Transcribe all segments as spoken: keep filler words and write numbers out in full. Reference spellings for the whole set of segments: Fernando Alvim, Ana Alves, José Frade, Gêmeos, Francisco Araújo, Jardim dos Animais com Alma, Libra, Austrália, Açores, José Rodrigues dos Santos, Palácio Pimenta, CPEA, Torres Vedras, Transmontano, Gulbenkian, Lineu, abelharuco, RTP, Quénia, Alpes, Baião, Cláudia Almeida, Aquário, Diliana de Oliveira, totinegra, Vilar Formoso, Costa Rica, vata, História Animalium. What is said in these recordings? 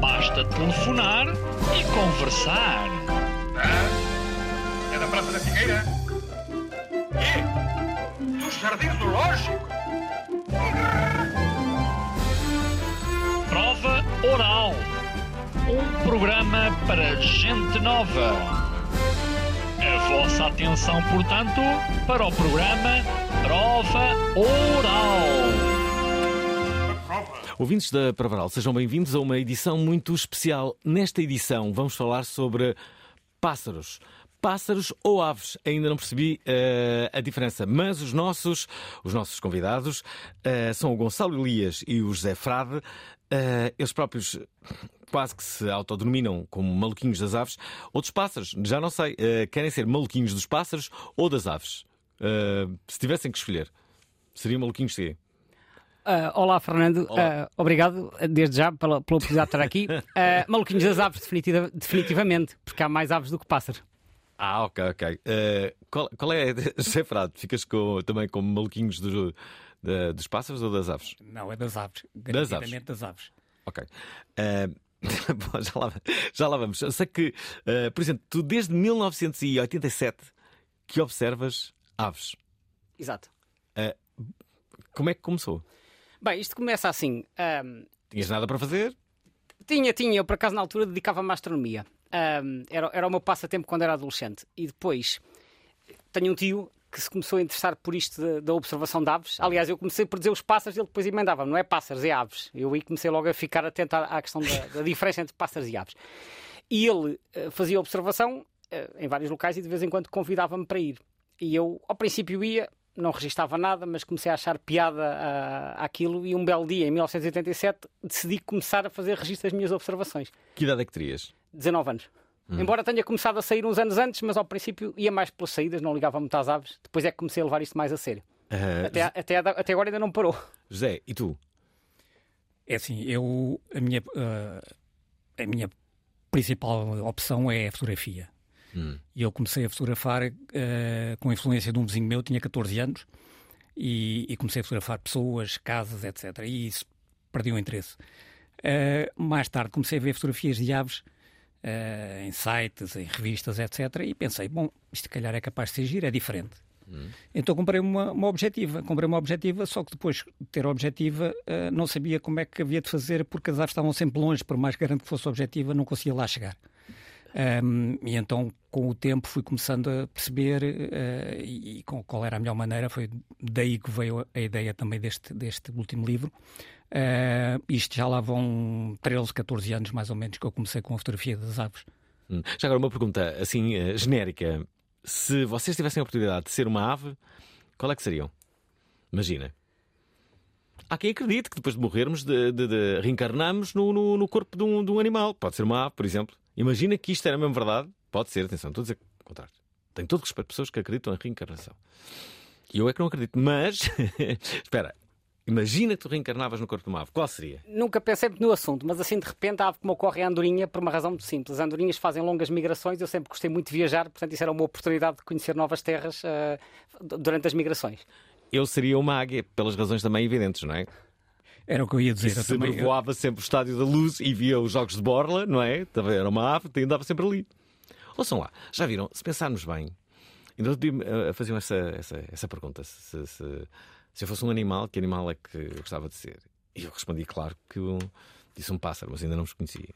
Basta telefonar e conversar. Ah, é da Praça da Figueira? E? Do Jardim Zoológico? Prova Oral. Um programa para gente nova. A vossa atenção, portanto, para o programa Prova Oral. Ouvintes da Prova Oral, sejam bem-vindos a uma edição muito especial. Nesta edição vamos falar sobre pássaros. Pássaros ou aves? Ainda não percebi uh, a diferença, mas os nossos, os nossos convidados uh, são o Gonçalo Elias e o José Frade. Uh, eles próprios quase que se autodenominam como maluquinhos das aves ou dos pássaros. Já não sei, uh, querem ser maluquinhos dos pássaros ou das aves? Uh, se tivessem que escolher, seriam maluquinhos de quê? Uh, olá, Fernando. Olá. Uh, obrigado, desde já, pela, pela oportunidade de estar aqui. Uh, maluquinhos das aves, definitiva, definitivamente, porque há mais aves do que pássaros. Ah, ok, ok. Uh, qual, qual é, José Frade, ficas com, também como maluquinhos do, de, dos pássaros ou das aves? Não, é das aves. Das aves. das aves. Ok. Uh, bom, já, lá, já lá vamos. Eu sei que, uh, por exemplo, tu desde mil novecentos e oitenta e sete que observas aves. Exato. Uh, como é que começou? Bem, isto começa assim... Um... Tinhas nada para fazer? Tinha, tinha. Eu, por acaso, na altura dedicava-me à astronomia. Um, era, era o meu passatempo quando era adolescente. E depois, tenho um tio que se começou a interessar por isto de, da observação de aves. Aliás, eu comecei por dizer os pássaros e ele depois emendava-me. Não é pássaros, é aves. Eu aí comecei logo a ficar atento à, à questão da, da diferença entre pássaros e aves. E ele uh, fazia observação uh, em vários locais e de vez em quando convidava-me para ir. E eu, ao princípio, ia... Não registava nada, mas comecei a achar piada àquilo e um belo dia, em mil novecentos e oitenta e sete, decidi começar a fazer registro das minhas observações. Que idade é que terias? dezanove anos. Hum. Embora tenha começado a sair uns anos antes, mas ao princípio ia mais pelas saídas, não ligava muito às aves. Depois é que comecei a levar isto mais a sério. Uh, até, até, até agora ainda não parou. José, e tu? É assim, eu... A minha, uh, a minha principal opção é a fotografia. E hum. eu comecei a fotografar uh, com a influência de um vizinho meu, tinha catorze anos, e, e comecei a fotografar pessoas, casas, etcétera. E isso perdi o interesse. Uh, mais tarde comecei a ver fotografias de aves uh, em sites, em revistas, etcétera. E pensei, bom, isto se calhar é capaz de ser giro, é diferente. Hum. Então comprei uma, uma objetiva. Comprei uma objetiva, só que depois de ter a objetiva uh, não sabia como é que havia de fazer, porque as aves estavam sempre longe, por mais grande que fosse a objetiva, não conseguia lá chegar. Um, e então, com o tempo, fui começando a perceber uh, e, e qual era a melhor maneira. Foi daí que veio a ideia também deste, deste último livro. Uh, isto já lá vão treze, catorze anos, mais ou menos, que eu comecei com a fotografia das aves. Hum. Já agora uma pergunta, assim, uh, genérica. Se vocês tivessem a oportunidade de ser uma ave, qual é que seriam? Imagina. Há quem acredite que depois de morrermos, de, de, de, reencarnamos no, no, no corpo de um, de um animal. Pode ser uma ave, por exemplo. Imagina que isto era mesmo verdade. Pode ser, atenção, estou a dizer o contrário. Tenho todo respeito a pessoas que acreditam em reencarnação. E eu é que não acredito, mas... Espera, imagina que tu reencarnavas no corpo de uma ave. Qual seria? Nunca pensei muito no assunto, mas assim de repente a ave que me ocorre é a andorinha, por uma razão muito simples. As andorinhas fazem longas migrações, eu sempre gostei muito de viajar, portanto isso era uma oportunidade de conhecer novas terras uh, durante as migrações. Eu seria uma águia, pelas razões também evidentes, não é? Era o que eu ia dizer. Eu sempre voava eu... sempre o Estádio da Luz e via os jogos de borla, não é? Também era uma ave, andava sempre ali. Ouçam lá, já viram, se pensarmos bem, ainda outro dia faziam essa, essa, essa pergunta. Se, se, se eu fosse um animal, que animal é que eu gostava de ser? E eu respondi, claro, que eu disse um pássaro, mas ainda não os conhecia.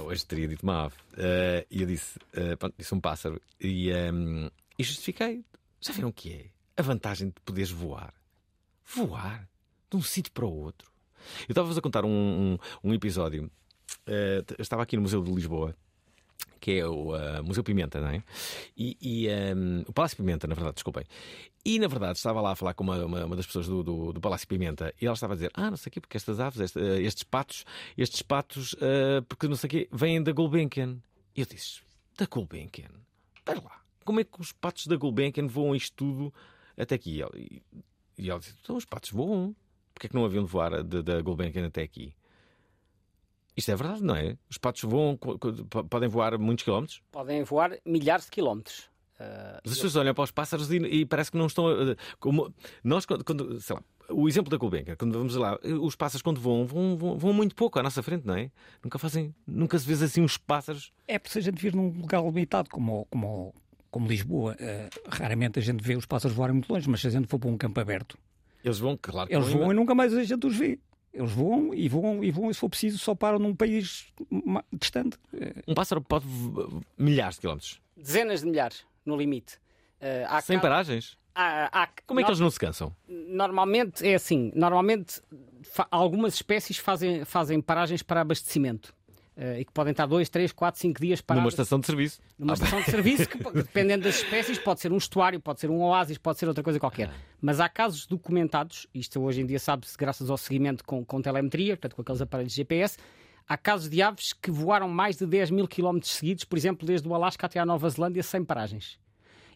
Hoje teria dito uma ave. Uh, e eu disse, uh, pronto, disse um pássaro. E, um, e justifiquei. Já viram o que é? A vantagem de poderes voar. Voar? De um sítio para o outro. Eu estava-vos a contar um, um, um episódio. Uh, estava aqui no Museu de Lisboa que é o uh, Museu Pimenta, não é? E, e um, o Palácio Pimenta, na verdade, desculpem. E, na verdade, estava lá a falar com uma, uma, uma das pessoas do, do, do Palácio Pimenta e ela estava a dizer, ah, não sei o quê, porque estas aves, este, estes patos, estes patos, uh, porque não sei o quê, vêm da Gulbenkian. E eu disse, da Gulbenkian? Espera lá, como é que os patos da Gulbenkian voam isto tudo até aqui? E, e ela disse, então os patos voam. Porquê é que não haviam de voar da Gulbenkian até aqui? Isto é verdade, não é? Os patos voam, podem voar muitos quilómetros? Podem voar milhares de quilómetros. Uh, As pessoas eu... olham para os pássaros e, e parece que não estão... Uh, como, nós, quando, quando, sei lá, o exemplo da Gulbenkian, quando vamos lá, os pássaros quando voam, voam, voam, voam muito pouco à nossa frente, não é? Nunca fazem, nunca se vê assim os pássaros... É porque se a gente vir num lugar limitado como... como... como Lisboa, uh, raramente a gente vê os pássaros voarem muito longe, mas se a gente for para um campo aberto... Eles voam, claro que Eles voam e nunca mais a gente os vê. Eles voam e voam e voam e, se for preciso, só param num país distante. Um pássaro pode milhares de quilómetros? Dezenas de milhares, no limite. Uh, há Sem cada... paragens? Há, há... Como é que no... eles não se cansam? Normalmente é assim. Normalmente fa... algumas espécies fazem, fazem paragens para abastecimento. Uh, e que podem estar dois, três, quatro, cinco dias parados. Numa estação de serviço. Numa ah, estação de serviço que, dependendo das espécies, pode ser um estuário, pode ser um oásis, pode ser outra coisa qualquer. Mas há casos documentados, isto hoje em dia sabe-se graças ao seguimento com, com telemetria, portanto com aqueles aparelhos de G P S, há casos de aves que voaram mais de dez mil quilómetros seguidos, por exemplo, desde o Alasca até à Nova Zelândia, sem paragens.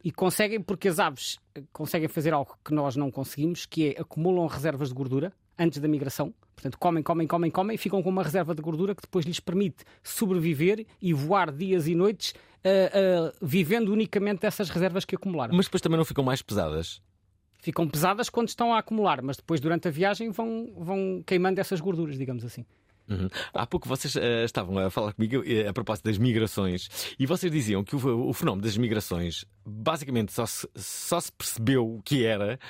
E conseguem, porque as aves conseguem fazer algo que nós não conseguimos, que é acumulam reservas de gordura antes da migração, portanto comem, comem, comem, comem e ficam com uma reserva de gordura que depois lhes permite sobreviver e voar dias e noites uh, uh, vivendo unicamente dessas reservas que acumularam. Mas depois também não ficam mais pesadas? Ficam pesadas quando estão a acumular, mas depois durante a viagem vão, vão queimando essas gorduras, digamos assim. Uhum. Há pouco vocês uh, estavam a falar comigo uh, a propósito das migrações e vocês diziam que o, o fenómeno das migrações basicamente só se, só se percebeu o que era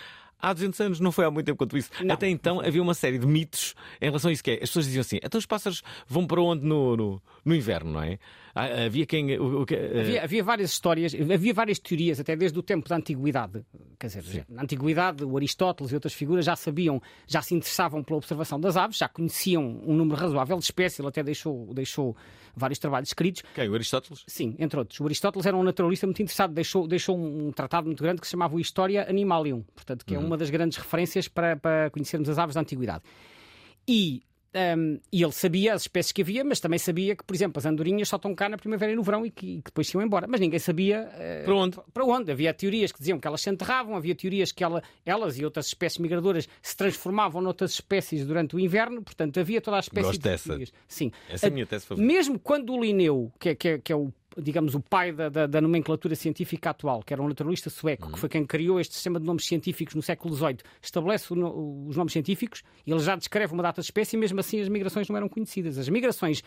há duzentos anos, não foi há muito tempo quanto isso. Não. Até então havia uma série de mitos em relação a isso, que é, as pessoas diziam assim, então os pássaros vão para onde no, no, no inverno, não é? Havia quem... O, o, que, uh... havia, havia várias histórias, havia várias teorias, até desde o tempo da Antiguidade. Quer dizer, Sim. na Antiguidade, o Aristóteles e outras figuras já sabiam, já se interessavam pela observação das aves, já conheciam um número razoável de espécies, ele até deixou, deixou vários trabalhos escritos. Quem? O Aristóteles? Sim, entre outros. O Aristóteles era um naturalista muito interessado, deixou, deixou um tratado muito grande que se chamava o História Animalium, portanto, que é um uma das grandes referências para, para conhecermos as aves da Antiguidade. E, um, e ele sabia as espécies que havia, mas também sabia que, por exemplo, as andorinhas só estão cá na primavera e no verão e que, e que depois se iam embora. Mas ninguém sabia uh, para onde? Para onde. Havia teorias que diziam que elas se enterravam, havia teorias que ela, elas e outras espécies migradoras se transformavam noutras espécies durante o inverno, portanto havia toda a espécie de teorias. Sim. Essa é a minha tese favorita. Mesmo quando o Lineu, que é, que é, que é o digamos, o pai da, da, da nomenclatura científica atual, que era um naturalista sueco, uhum. que foi quem criou este sistema de nomes científicos no século dezoito, estabelece o, o, os nomes científicos, ele já descreve uma data de espécie e mesmo assim as migrações não eram conhecidas. As migrações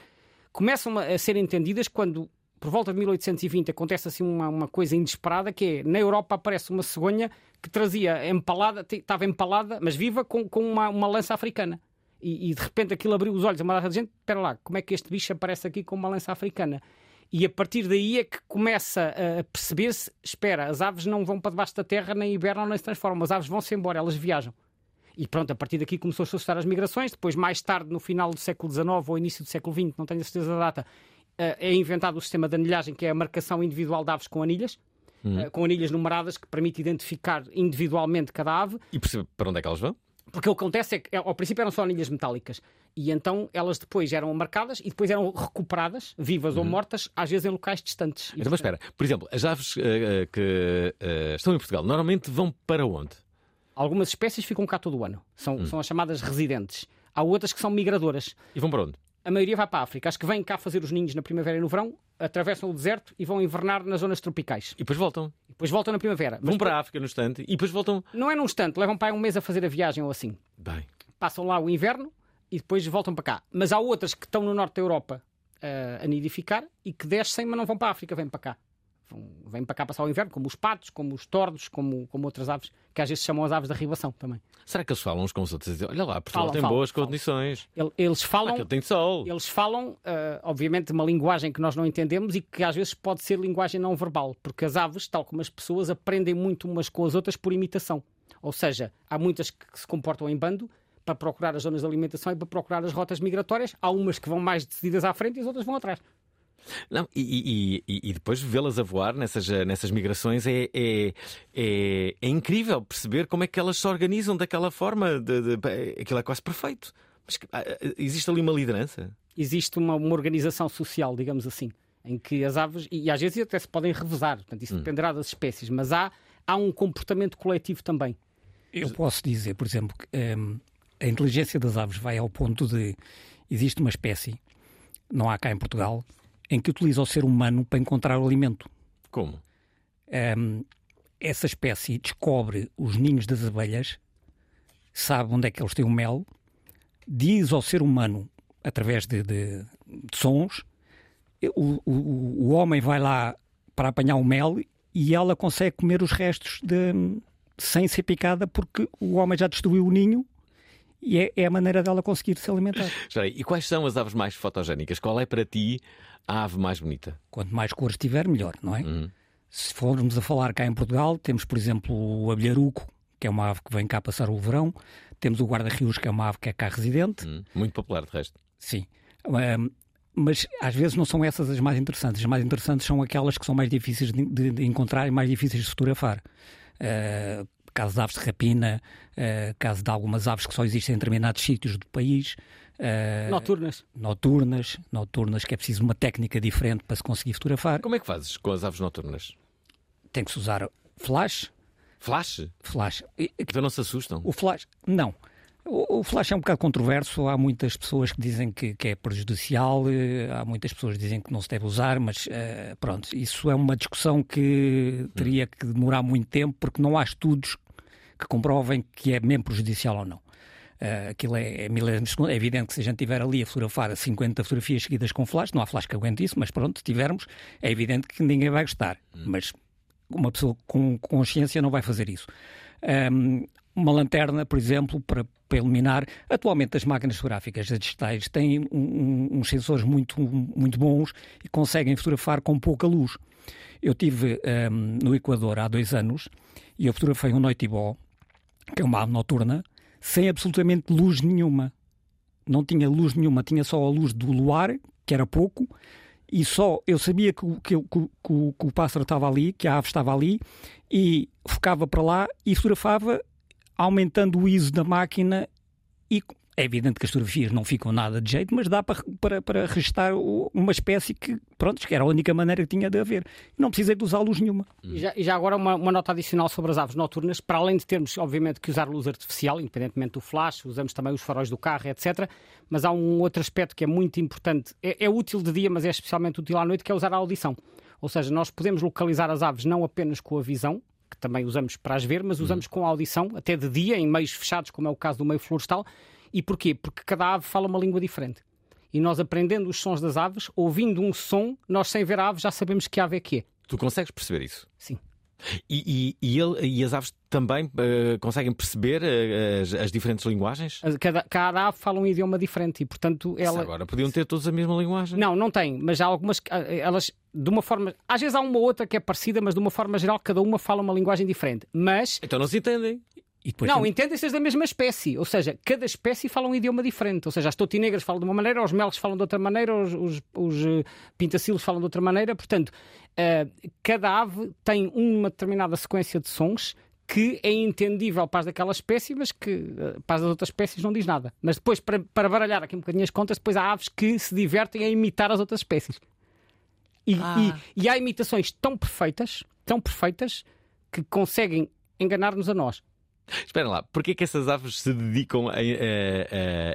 começam a, a ser entendidas quando, por volta de mil oitocentos e vinte, acontece assim uma, uma coisa inesperada, que é, na Europa aparece uma cegonha que trazia empalada, estava empalada, mas viva, com, com uma, uma lança africana. E, e de repente aquilo abriu os olhos a uma data de gente, espera lá, como é que este bicho aparece aqui com uma lança africana? E a partir daí é que começa a perceber-se, espera, as aves não vão para debaixo da terra, nem hibernam, nem se transformam, as aves vão-se embora, elas viajam. E pronto, a partir daqui começou a suscitar as migrações, depois mais tarde, no final do século dezenove ou início do século vinte, não tenho a certeza da data, é inventado o sistema de anilhagem, que é a marcação individual de aves com anilhas, hum. com anilhas numeradas, que permite identificar individualmente cada ave. E percebe para onde é que elas vão? Porque o que acontece é que, ao princípio, eram só anilhas metálicas. E então elas depois eram marcadas e depois eram recuperadas, vivas uhum. ou mortas, às vezes em locais distantes. Então, mas espera, por exemplo, as aves uh, que uh, estão em Portugal normalmente vão para onde? Algumas espécies ficam cá todo o ano. São, uhum. são as chamadas residentes. Há outras que são migradoras. E vão para onde? A maioria vai para a África. As que vêm cá fazer os ninhos na primavera e no verão, atravessam o deserto e vão invernar nas zonas tropicais. E depois voltam? E depois voltam na primavera. Vão mas para a África num instante e depois voltam... Não é num instante, levam para aí um mês a fazer a viagem ou assim. Bem. Passam lá o inverno e depois voltam para cá. Mas há outras que estão no norte da Europa uh, a nidificar e que descem, mas não vão para a África, vêm para cá. Vêm para cá passar o inverno, como os patos, como os tordos, como, como outras aves, que às vezes chamam as aves da ribação também. Será que eles falam uns com os outros? Olha lá, Portugal falam, tem falam, boas falam. condições. Eles falam, ah, tem sol. Eles falam uh, obviamente, uma linguagem que nós não entendemos e que às vezes pode ser linguagem não verbal, porque as aves, tal como as pessoas, aprendem muito umas com as outras por imitação. Ou seja, há muitas que se comportam em bando para procurar as zonas de alimentação e para procurar as rotas migratórias. Há umas que vão mais decididas à frente e as outras vão atrás. Não, e, e, e depois vê-las a voar nessas, nessas migrações é, é, é, é incrível perceber como é que elas se organizam daquela forma. De, de, aquilo é quase perfeito. Mas existe ali uma liderança? Existe uma, uma organização social, digamos assim, em que as aves, e às vezes até se podem revezar, portanto, isso hum. dependerá das espécies, mas há, há um comportamento coletivo também. Eu posso dizer, por exemplo, que hum, a inteligência das aves vai ao ponto de... Existe uma espécie, não há cá em Portugal, em que utiliza o ser humano para encontrar o alimento. Como? Hum, essa espécie descobre os ninhos das abelhas, sabe onde é que eles têm o mel, diz ao ser humano, através de, de, de sons, o, o, o homem vai lá para apanhar o mel e ela consegue comer os restos de, sem ser picada, porque o homem já destruiu o ninho. E é, é a maneira dela conseguir se alimentar. E quais são as aves mais fotogénicas? Qual é para ti a ave mais bonita? Quanto mais cores tiver, melhor, não é? Uhum. Se formos a falar cá em Portugal, temos, por exemplo, o abelharuco, que é uma ave que vem cá passar o verão. Temos o guarda-rios, que é uma ave que é cá residente. Uhum. Muito popular, de resto. Sim. Um, mas às vezes não são essas as mais interessantes. As mais interessantes são aquelas que são mais difíceis de, de, de encontrar e mais difíceis de fotografar. Uh, Caso de aves de rapina, uh, caso de algumas aves que só existem em determinados sítios do país. Uh, noturnas. Noturnas, noturnas, que é preciso uma técnica diferente para se conseguir fotografar. Como é que fazes com as aves noturnas? Tem que se usar flash. Flash? Flash. Então não se assustam? O flash, não. O, o flash é um bocado controverso. Há muitas pessoas que dizem que, que é prejudicial, há muitas pessoas que dizem que não se deve usar, mas uh, pronto, isso é uma discussão que teria que demorar muito tempo, porque não há estudos que comprovem que é mesmo prejudicial ou não. Uh, aquilo é, é milésimos de segundo. É evidente que se a gente tiver ali a fotografar cinquenta fotografias seguidas com flash, não há flash que aguente isso, mas pronto, se tivermos, é evidente que ninguém vai gostar. Hum. Mas uma pessoa com consciência não vai fazer isso. Um, uma lanterna, por exemplo, para, para iluminar. Atualmente as máquinas fotográficas, as digitais, têm um, um, uns sensores muito, muito bons e conseguem fotografar com pouca luz. Eu estive um, no Equador há dois anos e eu fotografei um noitibó, que é uma ave noturna, sem absolutamente luz nenhuma. Não tinha luz nenhuma, tinha só a luz do luar, que era pouco, e só eu sabia que, que, que, que, que o pássaro estava ali, que a ave estava ali, e focava para lá e fotografava, aumentando o I S O da máquina. E é evidente que as fotografias não ficam nada de jeito, mas dá para, para, para registrar uma espécie que, pronto, que era a única maneira que tinha de haver. Não precisei de usar luz nenhuma. E já, e já agora uma, uma nota adicional sobre as aves noturnas. Para além de termos, obviamente, que usar luz artificial, independentemente do flash, usamos também os faróis do carro, etcétera. Mas há um outro aspecto que é muito importante. É, é útil de dia, mas é especialmente útil à noite, que é usar a audição. Ou seja, nós podemos localizar as aves não apenas com a visão, que também usamos para as ver, mas usamos hum. com a audição, até de dia, em meios fechados, como é o caso do meio florestal. E porquê? Porque cada ave fala uma língua diferente. E nós, aprendendo os sons das aves, ouvindo um som, nós sem ver a ave já sabemos que ave é que é. Tu consegues perceber isso? Sim. E, e, e, ele, e as aves também uh, conseguem perceber uh, as, as diferentes linguagens? Cada, cada ave fala um idioma diferente e, portanto, ela... Mas agora podiam ter todos a mesma linguagem? Não, não tem, mas há algumas... Elas, de uma forma... Às vezes há uma outra que é parecida, mas de uma forma geral cada uma fala uma linguagem diferente. Mas... Então não se entendem? E não, tem... entendem-se da mesma espécie. Ou seja, cada espécie fala um idioma diferente. Ou seja, as totinegras falam de uma maneira, os melges falam de outra maneira, os, os, os uh, pintacilos falam de outra maneira. Portanto, uh, cada ave tem uma determinada sequência de sons que é entendível para as daquela espécie, mas que uh, para as outras espécies não diz nada. Mas depois, para, para baralhar aqui um bocadinho as contas, depois há aves que se divertem a imitar as outras espécies. E, ah. e, e há imitações tão perfeitas, tão perfeitas, que conseguem enganar-nos a nós. Espera lá, porquê que essas aves se dedicam a, a,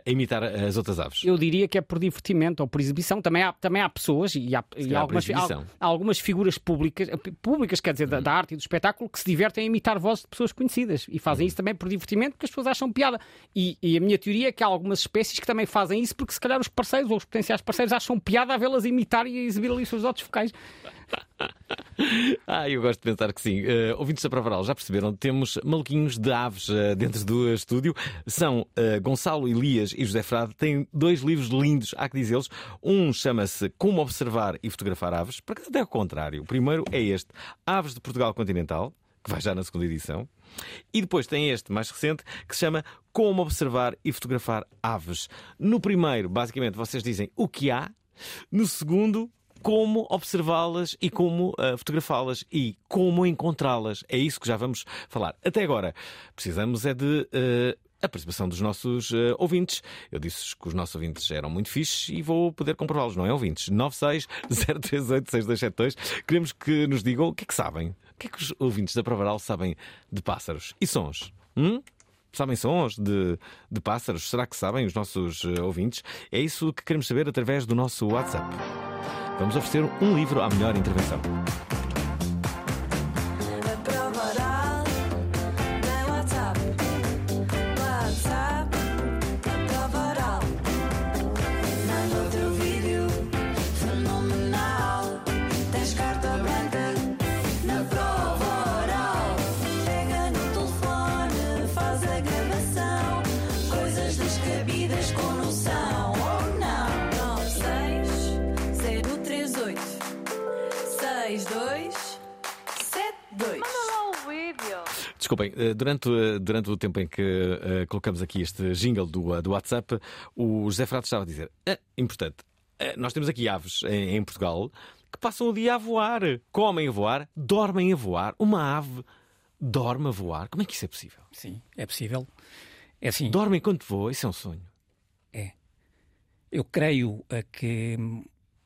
a imitar as outras aves? Eu diria que é por divertimento ou por exibição. Também há, também há pessoas e há, e há algumas, há, há algumas figuras públicas, públicas quer dizer, uhum. da, da arte e do espetáculo, que se divertem a imitar vozes de pessoas conhecidas. E fazem uhum. isso também por divertimento, porque as pessoas acham piada. E, e a minha teoria é que há algumas espécies que também fazem isso porque se calhar os parceiros ou os potenciais parceiros acham piada a vê-las imitar e a exibir ali os seus dotes focais. Ah, eu gosto de pensar que sim. uh, Ouvintes da Prova Oral, já perceberam, temos maluquinhos de aves uh, dentro do uh, estúdio. São uh, Gonçalo Elias e José Frade. Têm dois livros lindos, há que dizê-los. Um chama-se Como Observar e Fotografar Aves. Por acaso até ao contrário. O primeiro é este, Aves de Portugal Continental, que vai já na segunda edição. E depois tem este, mais recente, que se chama Como Observar e Fotografar Aves. No primeiro, basicamente, vocês dizem o que há. No segundo... como observá-las e como uh, fotografá-las e como encontrá-las. É isso que já vamos falar. Até agora, precisamos é de uh, a participação dos nossos uh, ouvintes. Eu disse que os nossos ouvintes eram muito fixes e vou poder comprová-los, não é, ouvintes? nove seis zero três oito seis dois sete dois. Queremos que nos digam o que é que sabem. O que é que os ouvintes da Prova Oral sabem de pássaros e sons? Hum? Sabem sons de, de pássaros? Será que sabem os nossos uh, ouvintes? É isso que queremos saber através do nosso WhatsApp. Vamos oferecer um livro à melhor intervenção. Desculpem, durante, durante o tempo em que uh, colocamos aqui este jingle do, uh, do WhatsApp, o José Frade estava a dizer, ah, importante, ah, nós temos aqui aves em, em Portugal que passam o dia a voar, comem a voar, dormem a voar. Uma ave dorme a voar? Como é que isso é possível? Sim, é possível. É assim. Dorme enquanto voa, isso é um sonho. É. Eu creio a que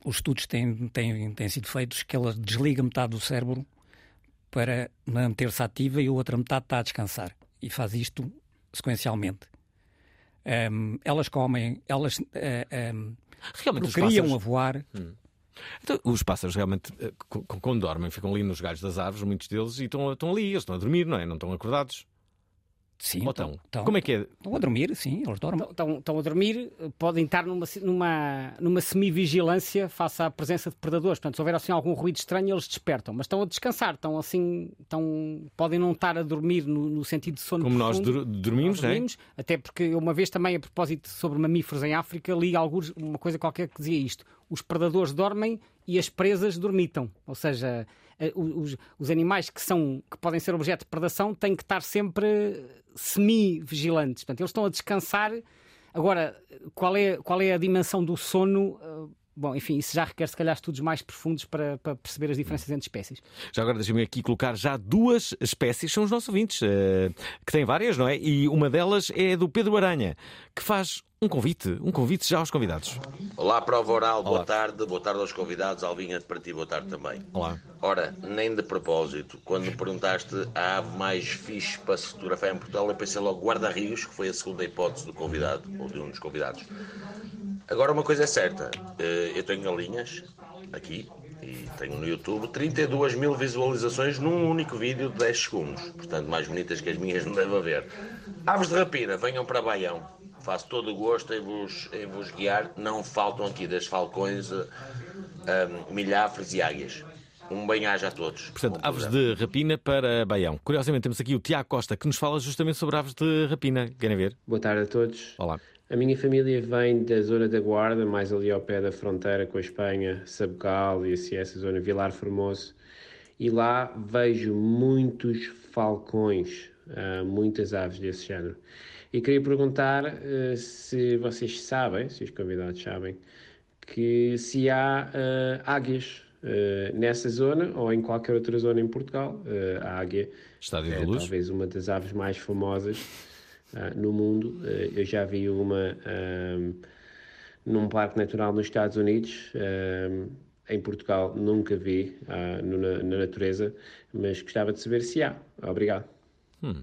os estudos têm, têm, têm sido feitos que ela desliga metade do cérebro para manter-se ativa e a outra metade está a descansar. E faz isto sequencialmente. Um, elas comem, elas uh, um, realmente procriam os pássaros... a voar. Hum. Então, os pássaros realmente, uh, quando dormem, ficam ali nos galhos das árvores, muitos deles, e estão, estão ali, eles estão a dormir, não é? Não estão acordados? Sim. Ou estão? Estão. Como é que é? Estão a dormir, sim, eles dormem. Estão, estão a dormir, podem estar numa, numa, numa semivigilância face à presença de predadores. Portanto, se houver assim algum ruído estranho, eles despertam. Mas estão a descansar, estão assim, estão, podem não estar a dormir no, no sentido de sono. Como profundo, nós dur- dormimos, não é? Até porque uma vez também, a propósito sobre mamíferos em África, li alguns, uma coisa qualquer que dizia isto. Os predadores dormem e as presas dormitam. Ou seja... Os, os animais que, são, que podem ser objeto de predação têm que estar sempre semi-vigilantes. Portanto, eles estão a descansar. Agora, qual é, qual é a dimensão do sono? Bom, enfim, isso já requer, se calhar, estudos mais profundos para, para perceber as diferenças entre espécies. Já agora deixa-me aqui colocar já duas espécies, são os nossos ouvintes, uh, que têm várias, não é? E uma delas é do Pedro Aranha, que faz um convite, um convite já aos convidados. Olá, Prova Oral, Olá. Boa tarde, boa tarde aos convidados, Alvinha, para ti, boa tarde também. Olá. Ora, nem de propósito, quando me perguntaste a ave mais fixe para se fotografar em Portugal, eu pensei logo guarda-rios, que foi a segunda hipótese do convidado, ou de um dos convidados. Agora, uma coisa é certa, eu tenho galinhas aqui, e tenho no YouTube trinta e duas mil visualizações num único vídeo de dez segundos. Portanto, mais bonitas que as minhas não deve haver. Aves de rapina, venham para Baião. Faço todo o gosto em vos, em vos guiar. Não faltam aqui das falcões, um, milhafres e águias. Um bem-aja a todos. Portanto, aves de rapina para Baião. Curiosamente, temos aqui o Tiago Costa, que nos fala justamente sobre aves de rapina. Querem ver? Boa tarde a todos. Olá. A minha família vem da zona da Guarda, mais ali ao pé da fronteira com a Espanha, Sabugal e assim essa zona, Vilar Formoso. E lá vejo muitos falcões, muitas aves desse género. E queria perguntar se vocês sabem, se os convidados sabem, que se há uh, águias uh, nessa zona ou em qualquer outra zona em Portugal. Uh, a águia Estádio é da Luz. Talvez uma das aves mais famosas Uh, no mundo. Uh, eu já vi uma uh, num parque natural nos Estados Unidos, uh, em Portugal nunca vi uh, no, na, na natureza, mas gostava de saber se há. Obrigado. Hum.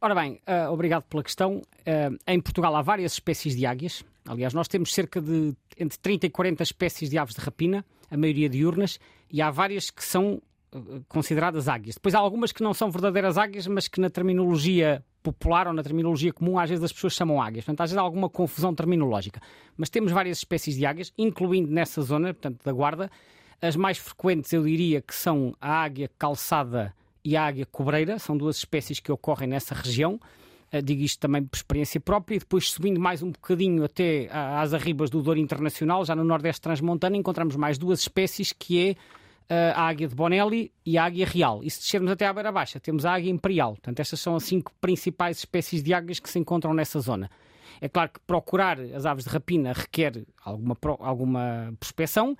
Ora bem, uh, obrigado pela questão. Uh, em Portugal há várias espécies de águias. Aliás, nós temos cerca de entre trinta e quarenta espécies de aves de rapina, a maioria diurnas, e há várias que são uh, consideradas águias. Depois há algumas que não são verdadeiras águias, mas que na terminologia popular ou na terminologia comum, às vezes as pessoas chamam águias. Portanto, às vezes há alguma confusão terminológica. Mas temos várias espécies de águias, incluindo nessa zona, portanto, da Guarda. As mais frequentes, eu diria, que são a águia calçada e a águia cobreira. São duas espécies que ocorrem nessa região. Uh, digo isto também por experiência própria. E depois, subindo mais um bocadinho até às arribas do Douro Internacional, já no Nordeste Transmontano, encontramos mais duas espécies, que é a águia de Bonelli e a águia real. E se descermos até à beira baixa, temos a águia imperial. Portanto, estas são as cinco principais espécies de águias que se encontram nessa zona. É claro que procurar as aves de rapina requer alguma, alguma prospeção,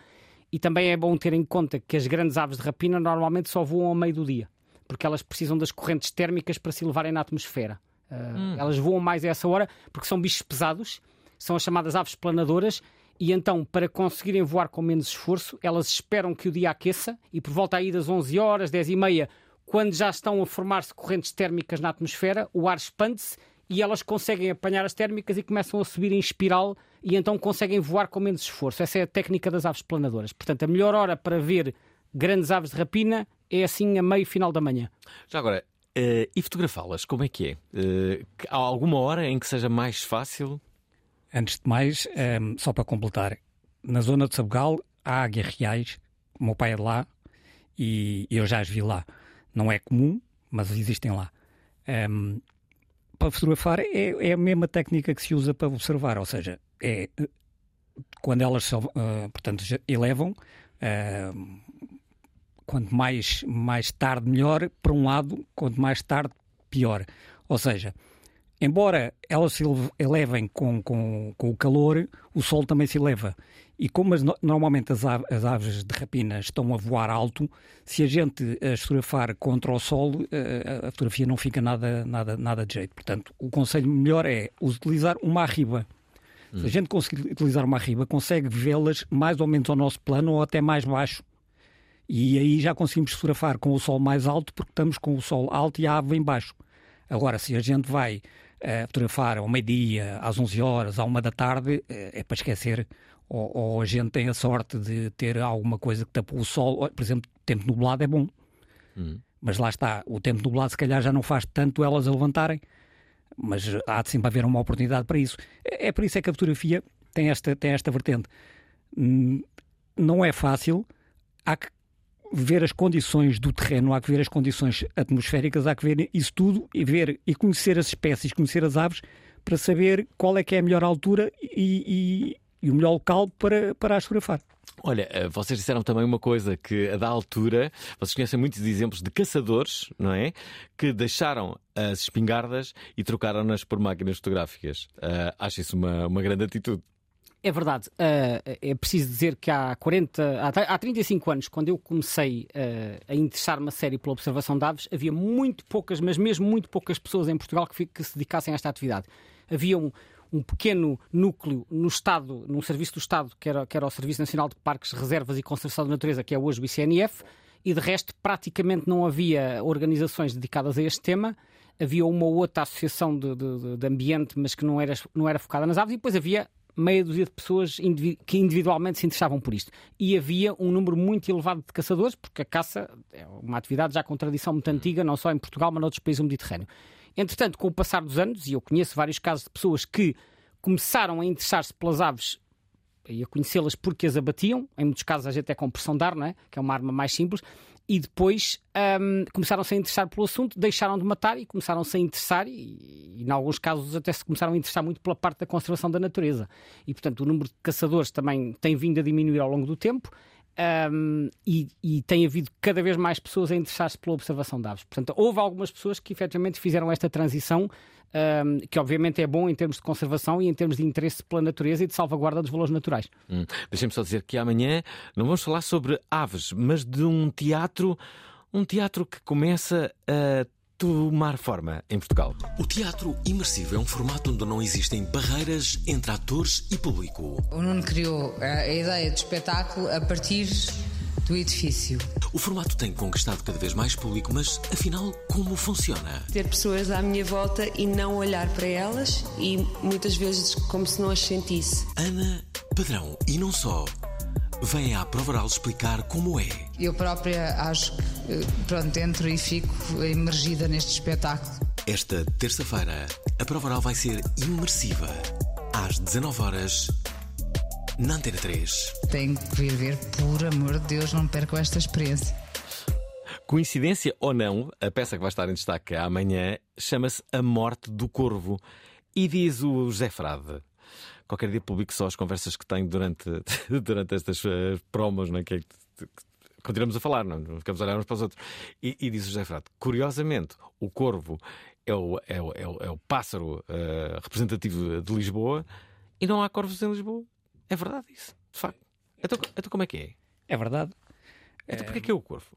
e também é bom ter em conta que as grandes aves de rapina normalmente só voam ao meio do dia, porque elas precisam das correntes térmicas para se elevarem na atmosfera. Uh, hum. Elas voam mais a essa hora porque são bichos pesados, são as chamadas aves planadoras, e então, para conseguirem voar com menos esforço, elas esperam que o dia aqueça e por volta aí das onze horas, dez e meia, quando já estão a formar-se correntes térmicas na atmosfera, o ar expande-se e elas conseguem apanhar as térmicas e começam a subir em espiral e então conseguem voar com menos esforço. Essa é a técnica das aves planadoras. Portanto, a melhor hora para ver grandes aves de rapina é assim a meio final da manhã. Já agora, uh, e fotografá-las, como é que é? Uh, há alguma hora em que seja mais fácil? Antes de mais, um, só para completar, na zona de Sabugal há águias reais, o meu pai é de lá e eu já as vi lá. Não é comum, mas existem lá. Um, para fotografar é, é a mesma técnica que se usa para observar, ou seja, é quando elas são, uh, portanto, elevam, uh, quanto mais, mais tarde melhor, para um lado, quanto mais tarde pior. Ou seja, embora elas se elevem com, com, com o calor, o sol também se eleva. E como as, normalmente as aves, as aves de rapina estão a voar alto, se a gente as fotografar contra o sol, a, a fotografia não fica nada, nada, nada de jeito. Portanto, o conselho melhor é utilizar uma arriba. Hum. Se a gente conseguir utilizar uma arriba, consegue vê-las mais ou menos ao nosso plano ou até mais baixo. E aí já conseguimos fotografar com o sol mais alto, porque estamos com o sol alto e a ave em baixo. Agora, se a gente vai uh, fotografar ao meio-dia, às onze horas, à uma da tarde, uh, é para esquecer. Ou, ou a gente tem a sorte de ter alguma coisa que tapa o sol. Ou, por exemplo, tempo nublado é bom. Uhum. Mas lá está, o tempo nublado se calhar já não faz tanto elas a levantarem. Mas há de sempre haver uma oportunidade para isso. É, é por isso é que a fotografia tem esta, tem esta vertente. Não é fácil, há que ver as condições do terreno, há que ver as condições atmosféricas, há que ver isso tudo e ver e conhecer as espécies, conhecer as aves, para saber qual é que é a melhor altura e, e, e o melhor local para, para as fotografar. Olha, vocês disseram também uma coisa, que a da altura, vocês conhecem muitos exemplos de caçadores, não é? Que deixaram as espingardas e trocaram-nas por máquinas fotográficas. Uh, acho isso uma, uma grande atitude. É verdade, uh, é preciso dizer que há, quarenta, há, há trinta e cinco anos, quando eu comecei uh, a interessar-me a sério pela observação de aves, havia muito poucas, mas mesmo muito poucas pessoas em Portugal que, que se dedicassem a esta atividade. Havia um, um pequeno núcleo no Estado, num serviço do Estado, que era, que era o Serviço Nacional de Parques, Reservas e Conservação da Natureza, que é hoje o I C N F, e de resto praticamente não havia organizações dedicadas a este tema. Havia uma ou outra associação de, de, de ambiente, mas que não era, não era focada nas aves, e depois havia meia dúzia de pessoas que individualmente se interessavam por isto. E havia um número muito elevado de caçadores, porque a caça é uma atividade já com tradição muito antiga, não só em Portugal, mas noutros países do Mediterrâneo. Entretanto, com o passar dos anos, e eu conheço vários casos de pessoas que começaram a interessar-se pelas aves e a conhecê-las porque as abatiam, em muitos casos a gente é com pressão de ar, não é? Que é uma arma mais simples, e depois hum, começaram-se a interessar pelo assunto, deixaram de matar e começaram-se a interessar, e, e em alguns casos até se começaram a interessar muito pela parte da conservação da natureza. E, portanto, o número de caçadores também tem vindo a diminuir ao longo do tempo, hum, e, e tem havido cada vez mais pessoas a interessar-se pela observação de aves. Portanto, houve algumas pessoas que efetivamente fizeram esta transição, Um, que obviamente é bom em termos de conservação e em termos de interesse pela natureza e de salvaguarda dos valores naturais. Hum. Deixem-me só dizer que amanhã não vamos falar sobre aves, mas de um teatro, um teatro que começa a tomar forma em Portugal. O teatro imersivo é um formato onde não existem barreiras entre atores e público. O Nuno criou a ideia de espetáculo a partir do edifício. O formato tem conquistado cada vez mais público, mas afinal, como funciona? Ter pessoas à minha volta e não olhar para elas, e muitas vezes como se não as sentisse. Ana Padrão, e não só, vem à Prova Oral explicar como é. Eu própria acho que, pronto, entro e fico imergida neste espetáculo. Esta terça-feira, a Prova Oral vai ser imersiva, às dezanove horas, na Antena três. Tenho que viver, por amor de Deus, não percam esta experiência. Coincidência ou não, a peça que vai estar em destaque amanhã chama-se A Morte do Corvo. E diz o José Frade, qualquer dia publico só as conversas que tenho durante, durante estas promos, não é? Que, que, continuamos a falar, não, não ficamos a olhar uns para os outros. E, e diz o José Frade, curiosamente, o corvo é o, é o, é o, é o pássaro uh, representativo de Lisboa e não há corvos em Lisboa. É verdade isso, de facto. Então, então como é que é? É verdade. Então porquê é que é o corvo?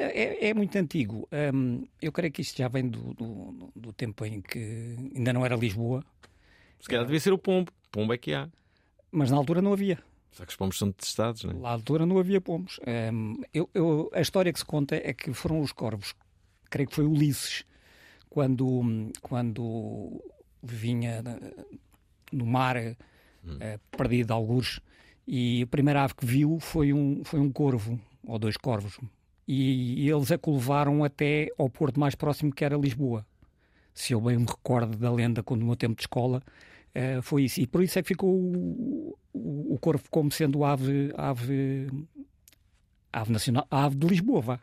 É, é muito antigo. Um, eu creio que isto já vem do, do, do tempo em que ainda não era Lisboa. Se calhar devia ser o pombo. Pombo é que há. Mas na altura não havia. Só que os pombos são detestados, não é? Na altura não havia pombos. Um, eu, eu, a história que se conta é que foram os corvos. Creio que foi Ulisses. Quando, quando vinha no mar, hum. uh, perdido algures, e a primeira ave que viu foi um, foi um corvo, ou dois corvos. E eles a levaram até ao porto mais próximo, que era Lisboa. Se eu bem me recordo da lenda, quando o meu tempo de escola, uh, foi isso. E por isso é que ficou o, o, o corvo como sendo a ave, ave, ave nacional, a ave de Lisboa, vá.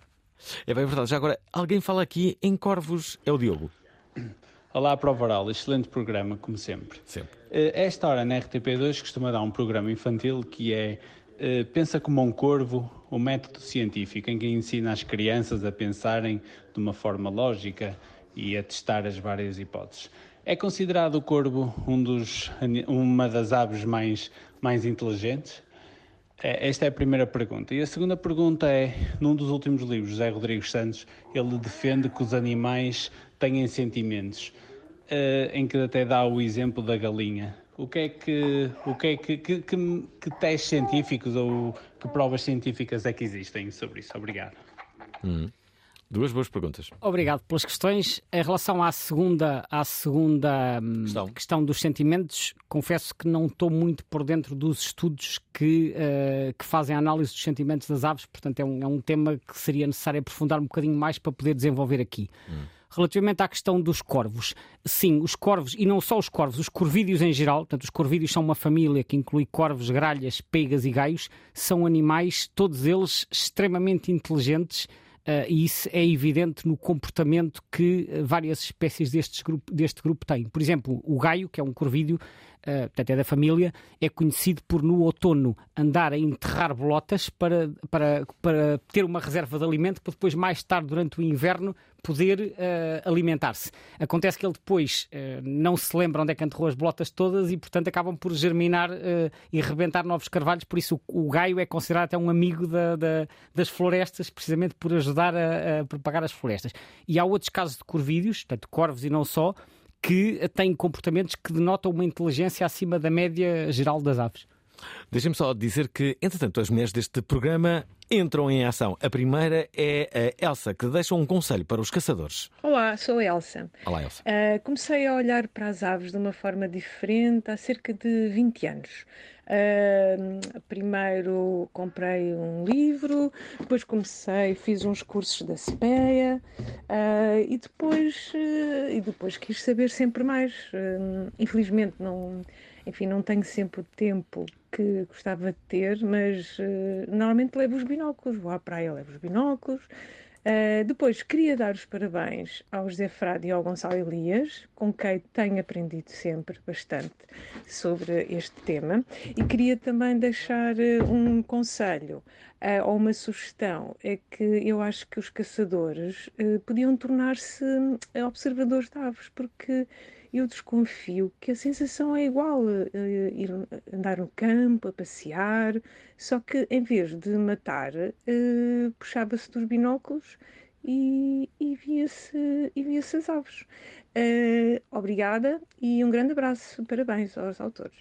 É bem verdade. Já agora, alguém fala aqui em corvos. É o Diogo. Olá, Prova Oral. Excelente programa, como sempre. Sempre. Uh, esta hora na R T P dois costuma dar um programa infantil que é uh, Pensa como um corvo, o método científico, em que ensina as crianças a pensarem de uma forma lógica e a testar as várias hipóteses. É considerado o corvo um dos, uma das aves mais, mais inteligentes? Esta é a primeira pergunta. E a segunda pergunta é, num dos últimos livros, José Rodrigues Santos, ele defende que os animais têm sentimentos, em que até dá o exemplo da galinha. O que é que, o que, é que, que, que, que testes científicos ou que provas científicas é que existem sobre isso? Obrigado. Hum. Duas boas perguntas. Obrigado pelas questões. Em relação à segunda, à segunda questão. questão dos sentimentos, confesso que não estou muito por dentro dos estudos que, uh, que fazem a análise dos sentimentos das aves, portanto é um, é um tema que seria necessário aprofundar um bocadinho mais para poder desenvolver aqui. Hum. Relativamente à questão dos corvos, sim, os corvos, e não só os corvos, os corvídeos em geral, portanto os corvídeos são uma família que inclui corvos, gralhas, peigas e gaios, são animais, todos eles, extremamente inteligentes, uh, e isso é evidente no comportamento que uh, várias espécies destes grupo, deste grupo têm. Por exemplo, o gaio, que é um corvídeo, Uh, portanto é da família, é conhecido por no outono andar a enterrar bolotas para, para, para ter uma reserva de alimento para depois mais tarde durante o inverno poder uh, alimentar-se. Acontece que ele depois uh, não se lembra onde é que enterrou as bolotas todas e portanto acabam por germinar uh, e rebentar novos carvalhos, por isso o, o gaio é considerado até um amigo da, da, das florestas, precisamente por ajudar a, a propagar as florestas. E há outros casos de corvídeos, portanto corvos e não só, que têm comportamentos que denotam uma inteligência acima da média geral das aves. Deixem-me só dizer que, entretanto, as mulheres deste programa entram em ação. A primeira é a Elsa, que deixa um conselho para os caçadores. Olá, sou a Elsa. Olá, Elsa. Uh, comecei a olhar para as aves de uma forma diferente há cerca de vinte anos. Uh, primeiro comprei um livro, depois comecei, fiz uns cursos da CPEA uh, e, depois, uh, e depois quis saber sempre mais. Uh, infelizmente não, enfim, não tenho sempre o tempo que gostava de ter, mas uh, normalmente levo os binóculos, vou à praia, levo os binóculos. Uh, depois, queria dar os parabéns ao José Frade e ao Gonçalo Elias, com quem tenho aprendido sempre bastante sobre este tema. E queria também deixar um conselho uh, ou uma sugestão. É que eu acho que os caçadores uh, podiam tornar-se observadores de aves, porque eu desconfio que a sensação é igual, uh, ir andar no campo, a passear, só que em vez de matar, uh, puxava-se dos binóculos e, e, via-se, e via-se as aves. Uh, obrigada e um grande abraço. Parabéns aos autores.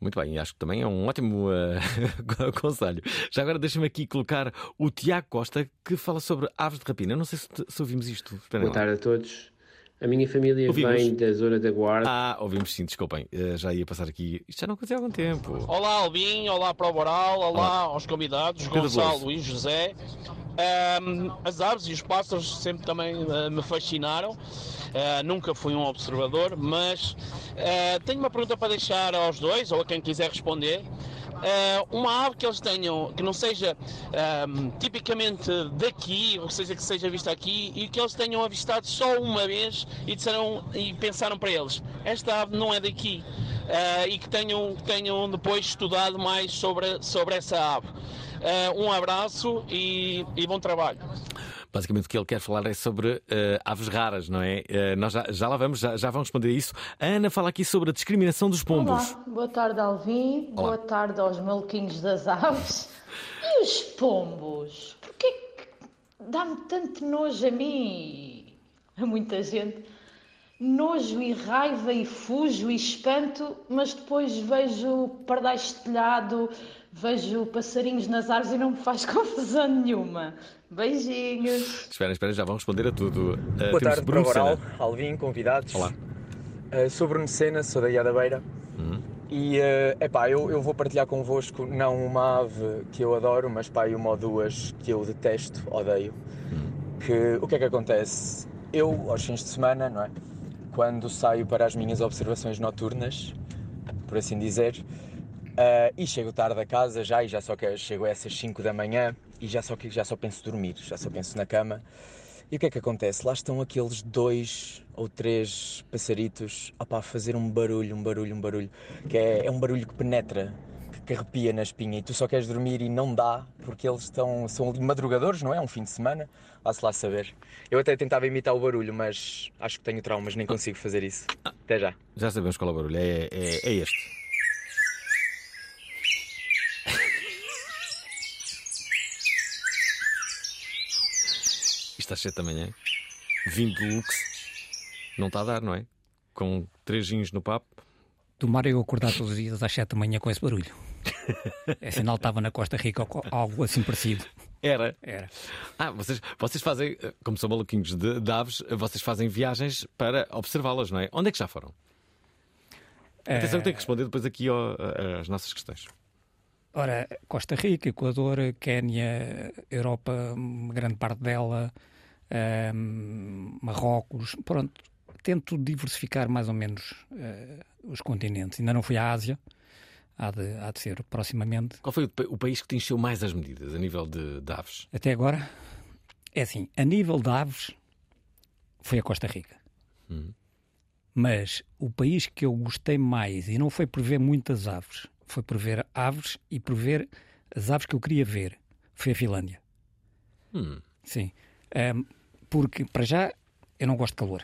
Muito bem, acho que também é um ótimo uh, conselho. Já agora deixa-me aqui colocar o Tiago Costa, que fala sobre aves de rapina. Eu não sei se, se ouvimos isto. Espera Boa lá. Tarde a todos. A minha família ouvimos. Vem da zona da Guarda. Ah, ouvimos sim, desculpem. Já ia passar aqui. Isto já não aconteceu há algum tempo. Olá, Alvim. Olá, Prova Oral. Olá, olá aos convidados. Pedro Gonçalo, Luís, José. Um, as aves e os pássaros sempre também uh, me fascinaram. Uh, nunca fui um observador, mas uh, tenho uma pergunta para deixar aos dois, ou a quem quiser responder. Uh, uma ave que eles tenham, que não seja um, tipicamente daqui, ou seja, que seja vista aqui, e que eles tenham avistado só uma vez e, disseram, e pensaram para eles, esta ave não é daqui, uh, e que tenham, que tenham depois estudado mais sobre, sobre essa ave. Uh, um abraço e, e bom trabalho. Basicamente o que ele quer falar é sobre uh, aves raras, não é? Uh, nós já, já lá vamos, já, já vamos responder a isso. A Ana fala aqui sobre a discriminação dos pombos. Olá, boa tarde, Alvim. Olá. Boa tarde aos maluquinhos das aves. E os pombos? Porquê que dá-me tanto nojo a mim, a muita gente? Nojo e raiva e fujo e espanto, mas depois vejo pardais de telhado, vejo passarinhos nas árvores e não me faz confusão nenhuma. Beijinhos. Espera, espera, já vão responder a tudo. Uh, Boa tarde, Prova Oral, Alvim, convidados. Olá. Uh, sou Bruno Sena, sou da Ilha da Beira. Uhum. E, uh, epá, eu, eu vou partilhar convosco não uma ave que eu adoro, mas pá, uma ou duas que eu detesto, odeio. Que, o que é que acontece? Eu, aos fins de semana, não é? Quando saio para as minhas observações noturnas, por assim dizer, uh, e chego tarde a casa já, e já só que chego a essas cinco da manhã, e já só, já só penso dormir, já só penso na cama. E o que é que acontece? Lá estão aqueles dois ou três passaritos opá, a fazer um barulho, um barulho, um barulho, que é, é um barulho que penetra, que, que arrepia na espinha, e tu só queres dormir e não dá, porque eles estão, são madrugadores, não é? Um fim de semana. Vá-se lá saber. Eu até tentava imitar o barulho, mas acho que tenho traumas, nem consigo fazer isso. Até já. Já sabemos qual é o barulho. É, é, é este. Isto às sete da manhã. Vindo do Lux. Não está a dar, não é? Com três ginhos no papo. Tomara eu acordar todos os dias às sete da manhã com esse barulho. É sinal que estava na Costa Rica ou algo assim parecido. Era. Era. Ah, vocês, vocês fazem, como são maluquinhos de, de aves, vocês fazem viagens para observá-las, não é? Onde é que já foram? É... Atenção que tenho que responder depois aqui ó, às nossas questões. Ora, Costa Rica, Equador, Quénia, Europa, grande parte dela, hum, Marrocos, pronto. Tento diversificar mais ou menos uh, os continentes. Ainda não fui à Ásia. Há de, há de ser proximamente. Qual foi o país que te encheu mais as medidas a nível de, de aves? Até agora? É assim, a nível de aves foi a Costa Rica. Uhum. Mas o país que eu gostei mais, e não foi por ver muitas aves, foi por ver aves e por ver as aves que eu queria ver, foi a Finlândia. Uhum. Sim. Um, porque, para já, eu não gosto de calor.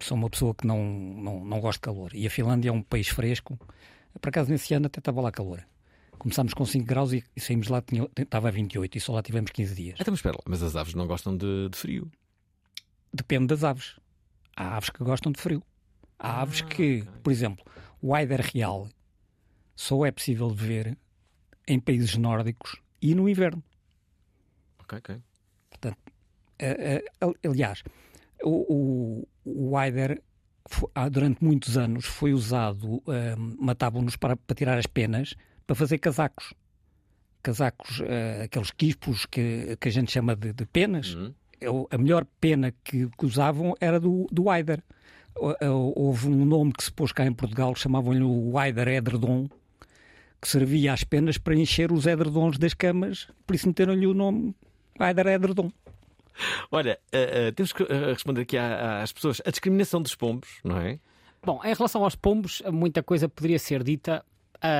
Sou uma pessoa que não, não, não gosto de calor. E a Finlândia é um país fresco. Por acaso, nesse ano até estava lá calor. Começámos com cinco graus e saímos lá, tinha, estava a vinte e oito e só lá tivemos quinze dias. Então, espera lá, mas as aves não gostam de, de frio? Depende das aves. Há aves que gostam de frio. Há aves ah, que, okay. Por exemplo, o Eider real só é possível de ver em países nórdicos e no inverno. Ok, ok. Portanto, aliás, o, o, o Eider... durante muitos anos foi usado, um, matavam-nos para, para tirar as penas, para fazer casacos. Casacos, uh, aqueles quipos que, que a gente chama de, de penas. Uhum. Eu, a melhor pena que, que usavam era do, do Eider. Houve um nome que se pôs cá em Portugal, chamavam-lhe o Eider Edredon, que servia às penas para encher os edredons das camas, por isso meteram-lhe o nome Eider Edredon. Olha, uh, uh, temos que responder aqui à, às pessoas. A discriminação dos pombos, não é? Bom, em relação aos pombos, muita coisa poderia ser dita.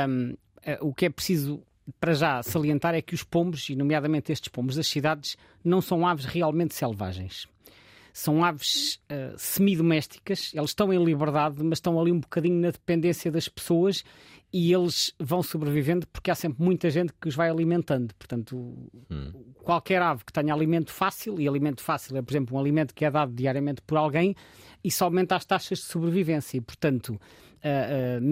Um, uh, o que é preciso, para já, salientar é que os pombos, e nomeadamente estes pombos das cidades, não são aves realmente selvagens. São aves uh, semidomésticas. Eles estão em liberdade, mas estão ali um bocadinho na dependência das pessoas e eles vão sobrevivendo porque há sempre muita gente que os vai alimentando. Portanto, hum. qualquer ave que tenha alimento fácil, e alimento fácil é, por exemplo, um alimento que é dado diariamente por alguém, isso aumenta as taxas de sobrevivência. E, portanto, uh,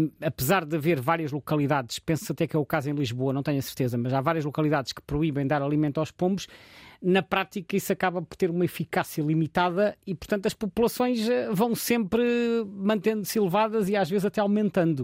uh, apesar de haver várias localidades, penso até que é o caso em Lisboa, não tenho a certeza, mas há várias localidades que proíbem dar alimento aos pombos, na prática isso acaba por ter uma eficácia limitada e, portanto, as populações vão sempre mantendo-se elevadas e às vezes até aumentando.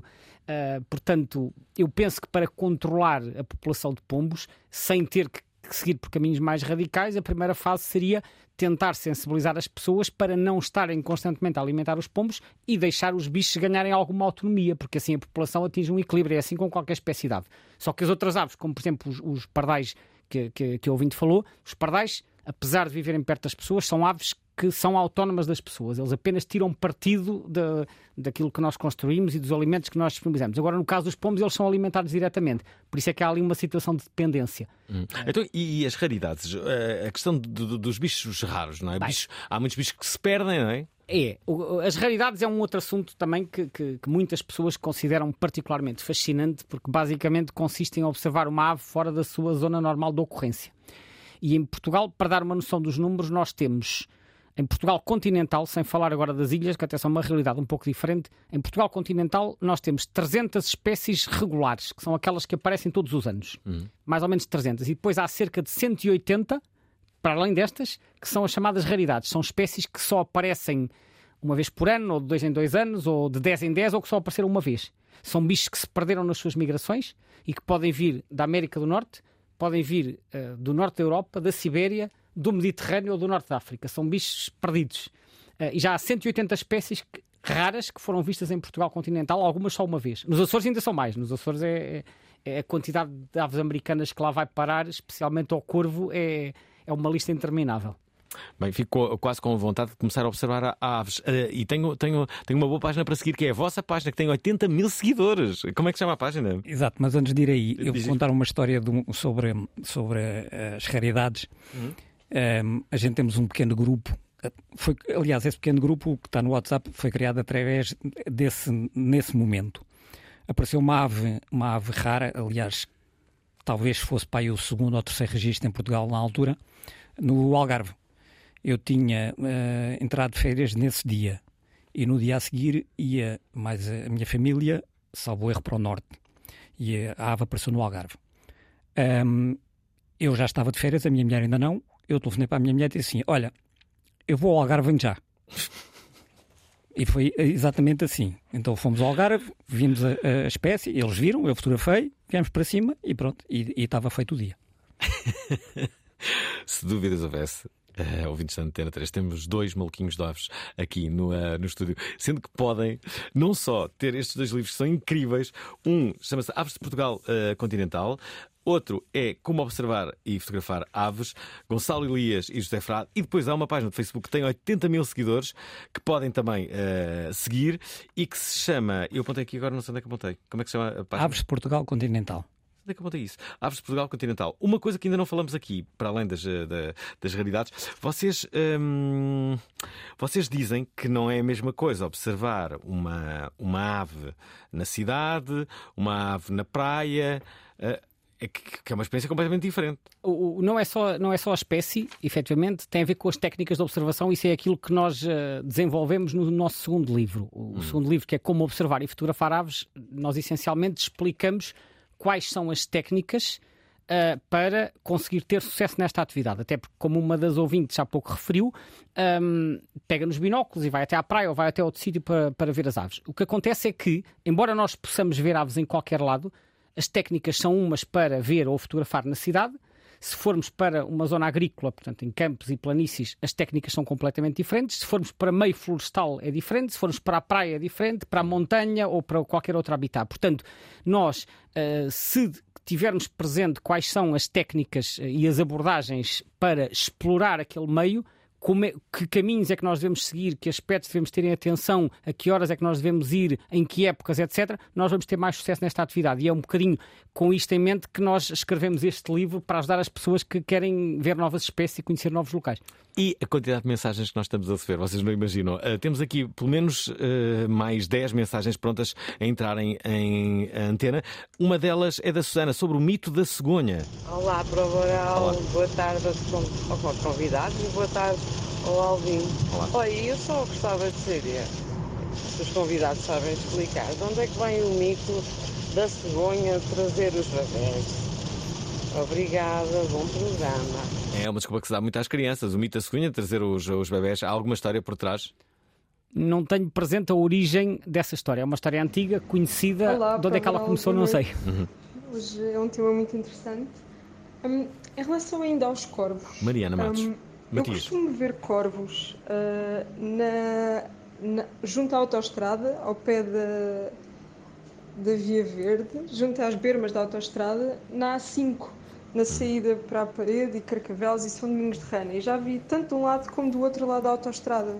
Uh, portanto, eu penso que para controlar a população de pombos, sem ter que seguir por caminhos mais radicais, a primeira fase seria tentar sensibilizar as pessoas para não estarem constantemente a alimentar os pombos e deixar os bichos ganharem alguma autonomia, porque assim a população atinge um equilíbrio, é assim com qualquer espécie de ave. Só que as outras aves, como por exemplo os, os pardais, Que, que, que o ouvinte falou, os pardais, apesar de viverem perto das pessoas, são aves que são autónomas das pessoas. Eles apenas tiram partido de, daquilo que nós construímos e dos alimentos que nós disponibilizamos. Agora, no caso dos pombos, eles são alimentados diretamente. Por isso é que há ali uma situação de dependência. Hum. Então, e, e as raridades? A questão de, de, dos bichos raros, não é? Bem, bichos, há muitos bichos que se perdem, não é? É. As raridades é um outro assunto também que, que, que muitas pessoas consideram particularmente fascinante, porque basicamente consiste em observar uma ave fora da sua zona normal de ocorrência. E em Portugal, para dar uma noção dos números, nós temos, em Portugal continental, sem falar agora das ilhas, que até são uma realidade um pouco diferente, em Portugal continental nós temos trezentas espécies regulares, que são aquelas que aparecem todos os anos. Hum. Mais ou menos trezentas. E depois há cerca de cento e oitenta... para além destas, que são as chamadas raridades. São espécies que só aparecem uma vez por ano, ou de dois em dois anos, ou de dez em dez, ou que só apareceram uma vez. São bichos que se perderam nas suas migrações e que podem vir da América do Norte, podem vir uh, do Norte da Europa, da Sibéria, do Mediterrâneo ou do Norte da África. São bichos perdidos. Uh, e já há cento e oitenta espécies que, raras que foram vistas em Portugal continental, algumas só uma vez. Nos Açores ainda são mais. Nos Açores é, é a quantidade de aves americanas que lá vai parar, especialmente ao corvo, é... é uma lista interminável. Bem, fico quase com vontade de começar a observar aves. Uh, e tenho, tenho, tenho uma boa página para seguir, que é a vossa página, que tem oitenta mil seguidores. Como é que se chama a página? Exato, mas antes de ir aí, eu vou contar uma história de um, sobre, sobre uh, as raridades. Uhum. Um, a gente temos um pequeno grupo. Foi, aliás, esse pequeno grupo que está no WhatsApp foi criado através desse, nesse momento. Apareceu uma ave, uma ave rara, aliás, talvez fosse para aí o segundo ou terceiro registro em Portugal na altura, no Algarve. Eu tinha uh, entrado de férias nesse dia e no dia a seguir ia mais a minha família, salvo erro, para o norte. E a ave apareceu no Algarve. Um, eu já estava de férias, a minha mulher ainda não. Eu telefonei para a minha mulher e disse assim: olha, eu vou ao Algarve, venho já. E foi exatamente assim. Então fomos ao Algarve, vimos a, a espécie, eles viram, eu fotografei, viemos para cima e pronto, e estava feito o dia. Se dúvidas houvesse, uh, ouvintes da Antena três, temos dois maluquinhos de aves aqui no, uh, no estúdio, sendo que podem não só ter estes dois livros que são incríveis, um chama-se Aves de Portugal uh, Continental, outro é Como Observar e Fotografar Aves, Gonçalo Elias e José Frade. E depois há uma página de Facebook que tem oitenta mil seguidores, que podem também uh, seguir, e que se chama... Eu apontei aqui agora, não sei onde é que apontei. Como é que se chama a página? Aves de Portugal Continental. Onde é que apontei isso? Aves de Portugal Continental. Uma coisa que ainda não falamos aqui, para além das, das, das raridades, vocês, hum, vocês dizem que não é a mesma coisa observar uma, uma ave na cidade, uma ave na praia... Uh, É que é uma experiência completamente diferente. O, o, não, é só, não é só a espécie, efetivamente, tem a ver com as técnicas de observação. Isso é aquilo que nós uh, desenvolvemos no nosso segundo livro. O, hum. o segundo livro, que é Como Observar e Fotografar Aves, nós essencialmente explicamos quais são as técnicas uh, para conseguir ter sucesso nesta atividade. Até porque, como uma das ouvintes há pouco referiu, um, pega nos binóculos e vai até à praia ou vai até outro sítio para, para ver as aves. O que acontece é que, embora nós possamos ver aves em qualquer lado, as técnicas são umas para ver ou fotografar na cidade. Se formos para uma zona agrícola, portanto, em campos e planícies, as técnicas são completamente diferentes. Se formos para meio florestal é diferente, se formos para a praia é diferente, para a montanha ou para qualquer outro habitat. Portanto, nós, se tivermos presente quais são as técnicas e as abordagens para explorar aquele meio, como é, que caminhos é que nós devemos seguir, que aspectos devemos ter em atenção, a que horas é que nós devemos ir, em que épocas, etcétera, nós vamos ter mais sucesso nesta atividade. E é um bocadinho com isto em mente que nós escrevemos este livro para ajudar as pessoas que querem ver novas espécies e conhecer novos locais. E a quantidade de mensagens que nós estamos a receber, vocês não imaginam. Uh, temos aqui pelo menos uh, mais dez mensagens prontas a entrarem em antena. Uma delas é da Susana, sobre o mito da cegonha. Olá, Prova Oral. Boa tarde aos convidados e boa tarde ao Alvim. Olá. Olha, eu só gostava de saber, se os convidados sabem explicar, de onde é que vem o mito da cegonha trazer os revés? Obrigada, bom programa. É uma desculpa que se dá muito às crianças, o mito da cegonha, trazer os, os bebés. Há alguma história por trás? Não tenho presente a origem dessa história. É uma história antiga, conhecida. Olá, de onde é que ela começou, não sei. Uhum. Hoje é um tema muito interessante. Um, em relação ainda aos corvos, Mariana Matos. Um, eu costumo ver corvos uh, na, na, junto à autoestrada, ao pé da, da Via Verde, junto às bermas da autoestrada, na A cinco. na saída para a parede e Carcavelos e São Domingos de Rana, e já vi tanto de um lado como do outro lado da autoestrada.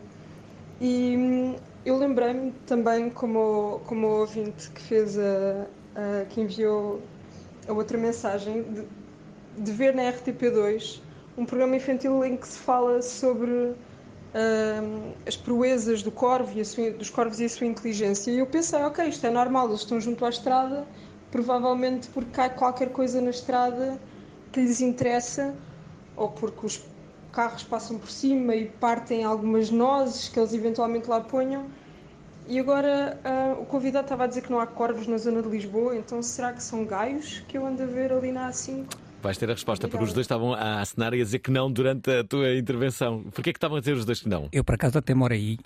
E hum, eu lembrei-me também, como, como o ouvinte que, fez a, a, que enviou a outra mensagem, de, de ver na R T P dois um programa infantil em que se fala sobre hum, as proezas do corvo e a sua, dos corvos e a sua inteligência. E eu pensei, ok, isto é normal, eles estão junto à estrada, provavelmente porque cai qualquer coisa na estrada que lhes interessa, ou porque os carros passam por cima e partem algumas nozes que eles eventualmente lá ponham. E agora uh, o convidado estava a dizer que não há corvos na zona de Lisboa, então será que são gaios que eu ando a ver ali na A cinco? Vais ter a resposta, porque os dois estavam a assinar e a dizer que não durante a tua intervenção. Porquê é que estavam a dizer os dois que não? Eu, por acaso, até moro aí,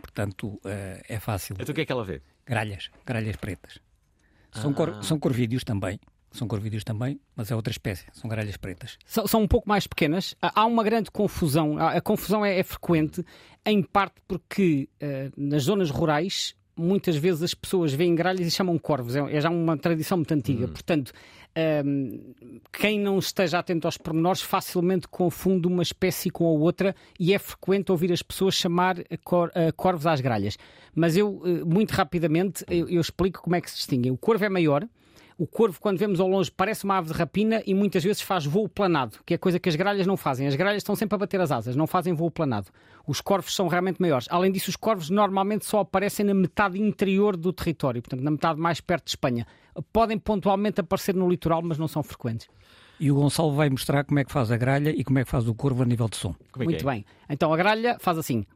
portanto uh, é fácil. Então o que é que ela vê? Gralhas, gralhas pretas. São, ah. cor, são corvídeos também, são corvídeos também, mas é outra espécie, são gralhas pretas. São, são um pouco mais pequenas. Há uma grande confusão, a confusão é, é frequente, em parte porque uh, nas zonas rurais muitas vezes as pessoas veem gralhas e chamam corvos, é, é já uma tradição muito antiga. Hum. Portanto, um, quem não esteja atento aos pormenores facilmente confunde uma espécie com a outra, e é frequente ouvir as pessoas chamar cor, uh, corvos às gralhas. Mas eu, uh, muito rapidamente, eu, eu explico como é que se distinguem. O corvo é maior. O corvo, quando vemos ao longe, parece uma ave de rapina e muitas vezes faz voo planado, que é coisa que as gralhas não fazem. As gralhas estão sempre a bater as asas, não fazem voo planado. Os corvos são realmente maiores. Além disso, os corvos normalmente só aparecem na metade interior do território, portanto, na metade mais perto de Espanha. Podem pontualmente aparecer no litoral, mas não são frequentes. E o Gonçalo vai mostrar como é que faz a gralha e como é que faz o corvo a nível de som. Como é que é? Muito bem. Então, a gralha faz assim.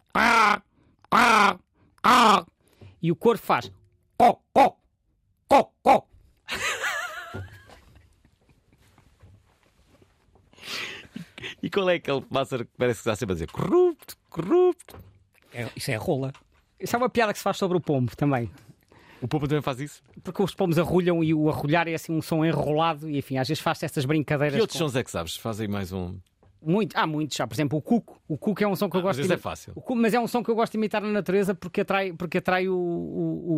E o corvo faz. E qual é aquele pássaro que parece que está sempre a dizer corrupto, corrupto? É, isso é a rola. Isso é uma piada que se faz sobre o pombo também. O pombo também faz isso? Porque os pombos arrulham e o arrulhar é assim um som enrolado e, enfim, às vezes faz-se estas brincadeiras. Que outros com... sons é que sabes? Faz aí mais um. Muito, há muitos, já, por exemplo, o cuco. O cuco é um som que eu ah, gosto de imitar. É fácil. O cuco, mas é um som que eu gosto de imitar na natureza porque atrai, porque atrai o, o,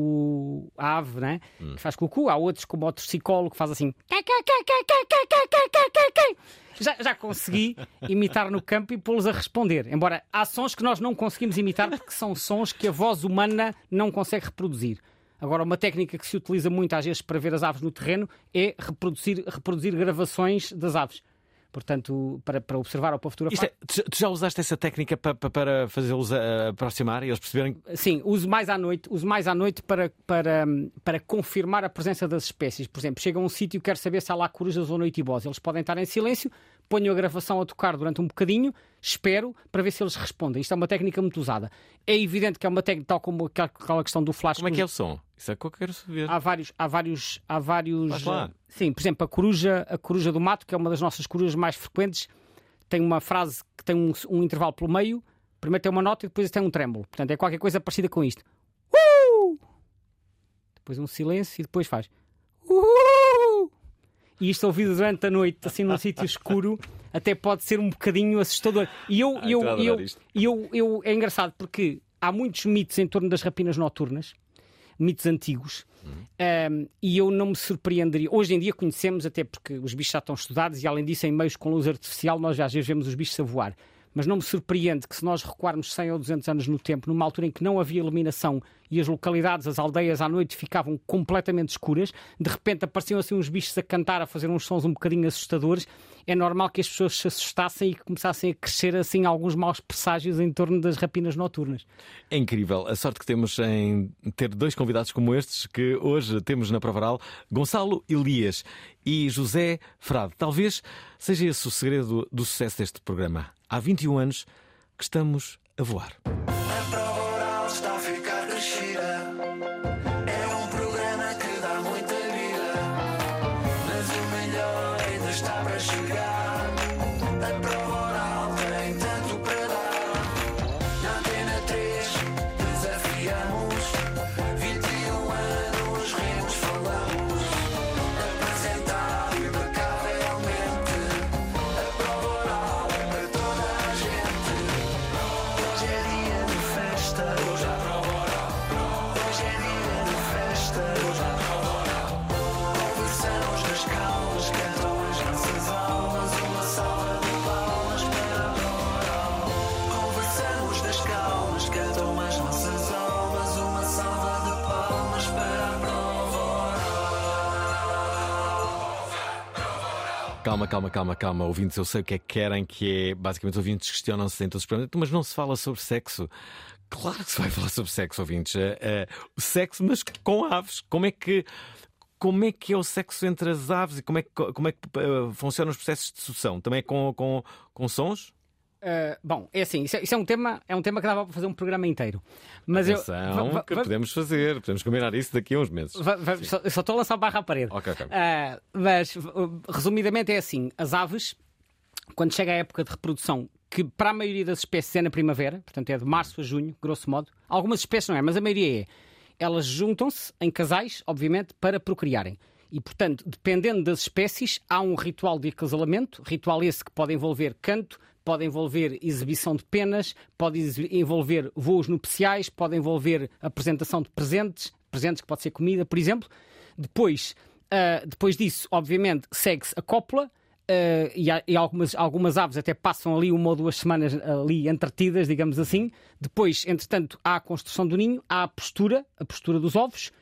o, a ave, né? Hum. Que faz cucu. Há outros, como o torcicolo, que faz assim. Já, já consegui imitar no campo e pô-los a responder. Embora há sons que nós não conseguimos imitar porque são sons que a voz humana não consegue reproduzir. Agora, uma técnica que se utiliza muito às vezes para ver as aves no terreno é reproduzir, reproduzir gravações das aves. Portanto, para, para observar ou para fotografar. É, tu, tu já usaste essa técnica para, para fazê-los aproximar e eles perceberem? Sim, uso mais à noite, uso mais à noite para, para, para confirmar a presença das espécies. Por exemplo, chega a um sítio e quero saber se há lá corujas ou noitibós. Eles podem estar em silêncio, ponho a gravação a tocar durante um bocadinho, espero para ver se eles respondem. Isto é uma técnica muito usada. É evidente que é uma técnica tal como aquela questão do flash. Como é que é o som? Isso é que eu quero saber. Há vários, há vários, há vários. Lá. Sim, por exemplo, a coruja, a coruja do mato, que é uma das nossas corujas mais frequentes, tem uma frase que tem um, um intervalo pelo meio. Primeiro tem uma nota e depois tem um trêmulo. Portanto, é qualquer coisa parecida com isto. Uh! Depois um silêncio e depois faz. Uh! E isto ouvido durante a noite, assim num sítio escuro, até pode ser um bocadinho assustador. E eu, eu, ah, eu, eu, eu, eu é engraçado porque há muitos mitos em torno das rapinas noturnas. Mitos antigos, uhum. um, e eu não me surpreenderia. Hoje em dia conhecemos, até porque os bichos já estão estudados, e além disso, em meios com luz artificial, nós já às vezes vemos os bichos a voar. Mas não me surpreende que, se nós recuarmos cem ou duzentos anos no tempo, numa altura em que não havia iluminação e as localidades, as aldeias à noite ficavam completamente escuras, de repente apareciam assim uns bichos a cantar, a fazer uns sons um bocadinho assustadores. É normal que as pessoas se assustassem e que começassem a crescer assim alguns maus presságios em torno das rapinas noturnas. É incrível a sorte que temos em ter dois convidados como estes que hoje temos na Prova Oral, Gonçalo Elias e José Frade. Talvez seja esse o segredo do sucesso deste programa. Há vinte e um anos que estamos a voar. A Prova Oral está a ficar crescida. É um programa que dá muita vida. Mas o melhor ainda está para chegar. A Prova Oral tem tanto para dar. Na Antena três desafiamos. vinte e um anos rimos, falamos. Apresentar impecavelmente. A Prova Oral é para todos. Hoje é dia de festa, hoje há Prova Oral. Hoje é dia de festa, hoje há Prova Oral. Conversamos nas calmas, cantam as nossas almas. Calma, calma, calma, calma, ouvintes, eu sei o que é que querem, que é, basicamente, os ouvintes questionam-se em todos os programas, mas não se fala sobre sexo. Claro que se vai falar sobre sexo, ouvintes. Uh, uh, sexo, mas com aves. Como é que... Como é que é o sexo entre as aves e como é que, como é que uh, funcionam os processos de sucção? Também é com, com, com sons? Uh, bom, é assim, isso é, isso é, um tema, é um tema que dava para fazer um programa inteiro. Mas Atenção, eu, va, va, que va, podemos fazer, podemos combinar isso daqui a uns meses. Va, va, só, só estou a lançar barra à parede. Okay, okay. Uh, mas, uh, resumidamente, é assim, as aves, quando chega a época de reprodução, que para a maioria das espécies é na primavera, portanto é de março a junho, grosso modo, algumas espécies não é, mas a maioria é. Elas juntam-se em casais, obviamente, para procriarem. E, portanto, dependendo das espécies, há um ritual de acasalamento, ritual esse que pode envolver canto, pode envolver exibição de penas, pode envolver voos nupciais, pode envolver apresentação de presentes, presentes que pode ser comida, por exemplo. Depois, uh, depois disso, obviamente, segue-se a cópula, Uh, e, há, e algumas, algumas aves até passam ali uma ou duas semanas ali entretidas, digamos assim. Depois, entretanto, há a construção do ninho, há a postura, a postura dos ovos,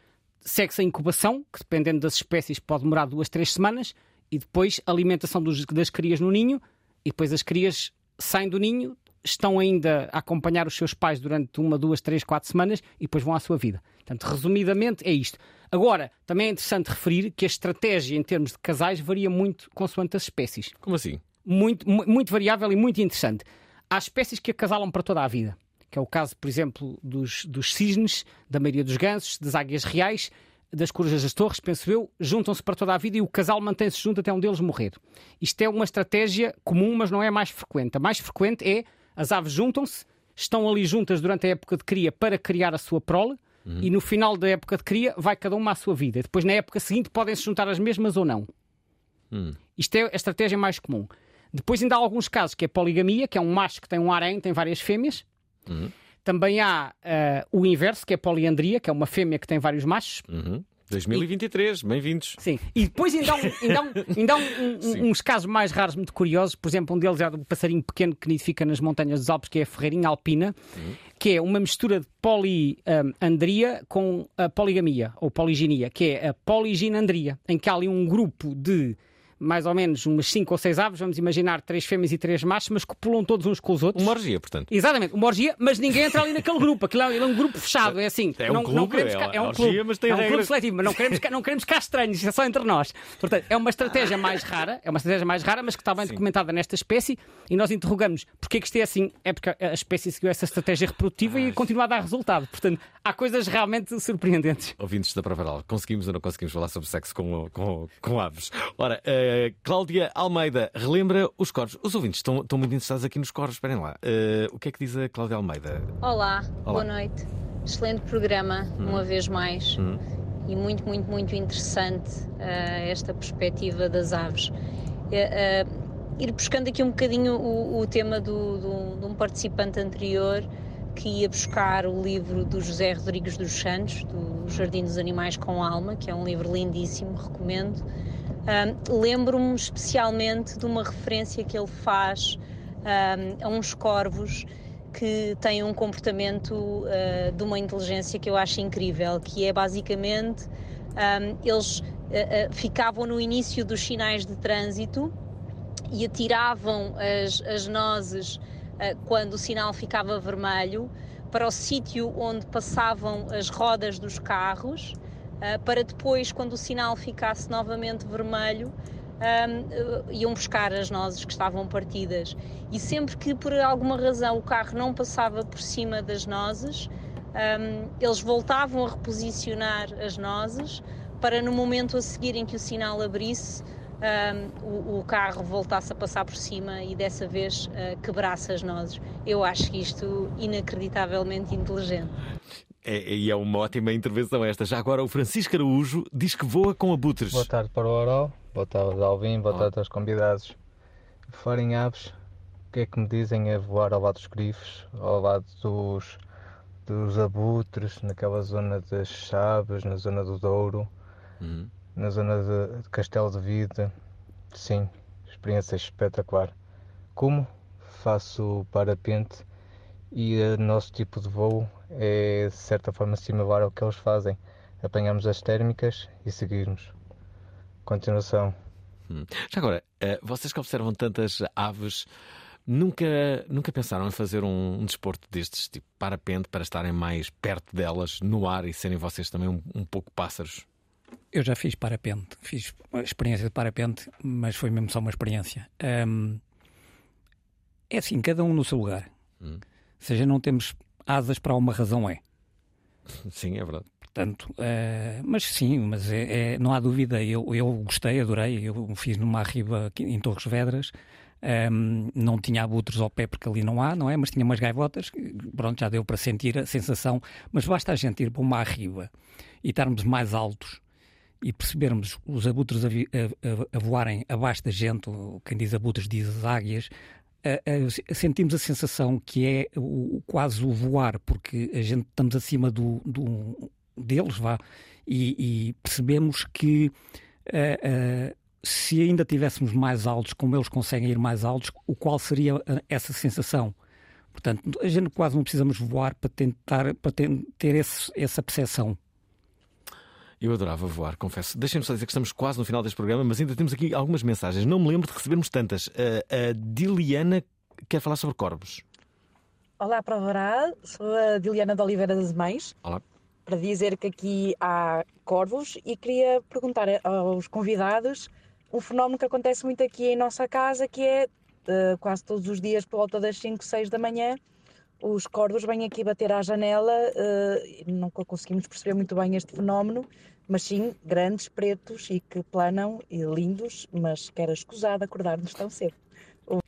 segue-se a incubação, que dependendo das espécies pode demorar duas, três semanas, e depois a alimentação dos, das crias no ninho, e depois as crias saem do ninho, estão ainda a acompanhar os seus pais durante uma, duas, três, quatro semanas, e depois vão à sua vida. Portanto, resumidamente, é isto. Agora, também é interessante referir que a estratégia em termos de casais varia muito consoante as espécies. Como assim? Muito, mu- muito variável e muito interessante. Há espécies que acasalam para toda a vida, que é o caso, por exemplo, dos, dos cisnes, da maioria dos gansos, das águias reais, das corujas das torres, penso eu, juntam-se para toda a vida e o casal mantém-se junto até um deles morrer. Isto é uma estratégia comum, mas não é a mais frequente. A mais frequente é as aves juntam-se, estão ali juntas durante a época de cria para criar a sua prole, Uhum. e no final da época de cria vai cada uma à sua vida. Depois, na época seguinte, podem-se juntar as mesmas ou não. Uhum. Isto é a estratégia mais comum. Depois ainda há alguns casos, que é a poligamia, que é um macho que tem um harém, tem várias fêmeas. Uhum. Também há uh, o inverso, que é a poliandria, que é uma fêmea que tem vários machos. Uhum. dois mil e vinte e três, e... bem-vindos. Sim, e depois ainda há, um, ainda há, um, ainda há um, um, uns casos mais raros, muito curiosos. Por exemplo, um deles é do passarinho pequeno que nidifica nas montanhas dos Alpes, que é a ferreirinha alpina, uhum. que é uma mistura de poliandria com a poligamia, ou poliginia, que é a poliginandria, em que há ali um grupo de mais ou menos umas cinco ou seis aves, vamos imaginar três fêmeas e três machos, mas que pulam todos uns com os outros. Uma orgia, portanto. Exatamente, uma orgia, mas ninguém entra ali naquele grupo. Aquilo é um grupo fechado, é assim. É um não, clube, não queremos é, ca... é um orgia, clube, mas tem é um clube seletivo, mas não queremos, ca... não queremos cá estranhos, é só entre nós. Portanto, é uma estratégia mais rara, é uma estratégia mais rara, mas que está bem Sim. documentada nesta espécie, e nós interrogamos porque é que isto é assim. É porque a espécie seguiu essa estratégia reprodutiva ah, e continua a dar resultado. Portanto, há coisas realmente surpreendentes. Ouvintes da Prova Oral, conseguimos ou não conseguimos falar sobre sexo com, com, com aves? Ora, Uh, Cláudia Almeida, relembra os coros. Os ouvintes estão, estão muito interessados aqui nos coros. Esperem lá, uh, o que é que diz a Cláudia Almeida? Olá, Olá. Boa noite. Excelente programa, hum. uma vez mais hum. E muito, muito, muito interessante uh, esta perspectiva das aves. uh, uh, Ir buscando aqui um bocadinho o, o tema do, do, de um participante anterior, que ia buscar o livro do José Rodrigues dos Santos, do Jardim dos Animais com Alma, que é um livro lindíssimo, recomendo. Um, lembro-me especialmente de uma referência que ele faz um, a uns corvos que têm um comportamento uh, de uma inteligência que eu acho incrível, que é basicamente um, eles uh, uh, ficavam no início dos sinais de trânsito e atiravam as, as nozes uh, quando o sinal ficava vermelho para o sítio onde passavam as rodas dos carros, para depois, quando o sinal ficasse novamente vermelho, um, iam buscar as nozes que estavam partidas. E sempre que, por alguma razão, o carro não passava por cima das nozes, um, eles voltavam a reposicionar as nozes para, no momento a seguir em que o sinal abrisse, um, o, o carro voltasse a passar por cima e, dessa vez, uh, quebrasse as nozes. Eu acho isto inacreditavelmente inteligente. E é, é uma ótima intervenção esta. Já agora o Francisco Araújo diz que voa com abutres. Boa tarde para o Oral, boa tarde Alvim, boa tarde aos convidados. Falar em aves, o que é que me dizem a voar ao lado dos grifos, ao lado dos, dos abutres, naquela zona das chaves, na zona do Douro, uhum. na zona de, de Castelo de Vida. Sim, experiência espetacular. Como faço parapente e o nosso tipo de voo é de certa forma similar ao que eles fazem. Apanhamos as térmicas e seguirmos. Continuação. Hum. Já agora, uh, vocês que observam tantas aves, nunca, nunca pensaram em fazer um, um desporto destes, tipo parapente, para estarem mais perto delas, no ar, e serem vocês também um, um pouco pássaros? Eu já fiz parapente, fiz uma experiência de parapente, mas foi mesmo só uma experiência. Hum, é assim, cada um no seu lugar. Hum. Ou seja, não temos asas para uma razão, é. Sim, é verdade. Portanto, uh, mas sim, mas é, é, não há dúvida, eu, eu gostei, adorei, eu fiz numa arriba em Torres Vedras, um, não tinha abutres ao pé porque ali não há, não é? Mas tinha umas gaivotas, pronto, já deu para sentir a sensação, mas basta a gente ir para uma arriba e estarmos mais altos e percebermos os abutres a, a, a voarem abaixo da gente, quem diz abutres diz as águias, a, a, sentimos a sensação que é o, quase o voar, porque a gente estamos acima do, do, deles, vá, e, e percebemos que a, a, se ainda tivéssemos mais altos, como eles conseguem ir mais altos, o qual seria essa sensação? Portanto, a gente quase não precisamos voar para tentar para ter, ter esse, essa percepção. Eu adorava voar, confesso. Deixem-me só dizer que estamos quase no final deste programa, mas ainda temos aqui algumas mensagens. Não me lembro de recebermos tantas. A Diliana quer falar sobre corvos. Olá, Prova Oral. Sou a Diliana de Oliveira das Mães. Olá. Para dizer que aqui há corvos e queria perguntar aos convidados um fenómeno que acontece muito aqui em nossa casa, que é uh, quase todos os dias, por volta das cinco, seis da manhã, os corvos vêm aqui bater à janela, uh, nunca conseguimos perceber muito bem este fenómeno, mas sim, grandes, pretos e que planam, e lindos, mas que era escusado acordar-nos tão cedo. O...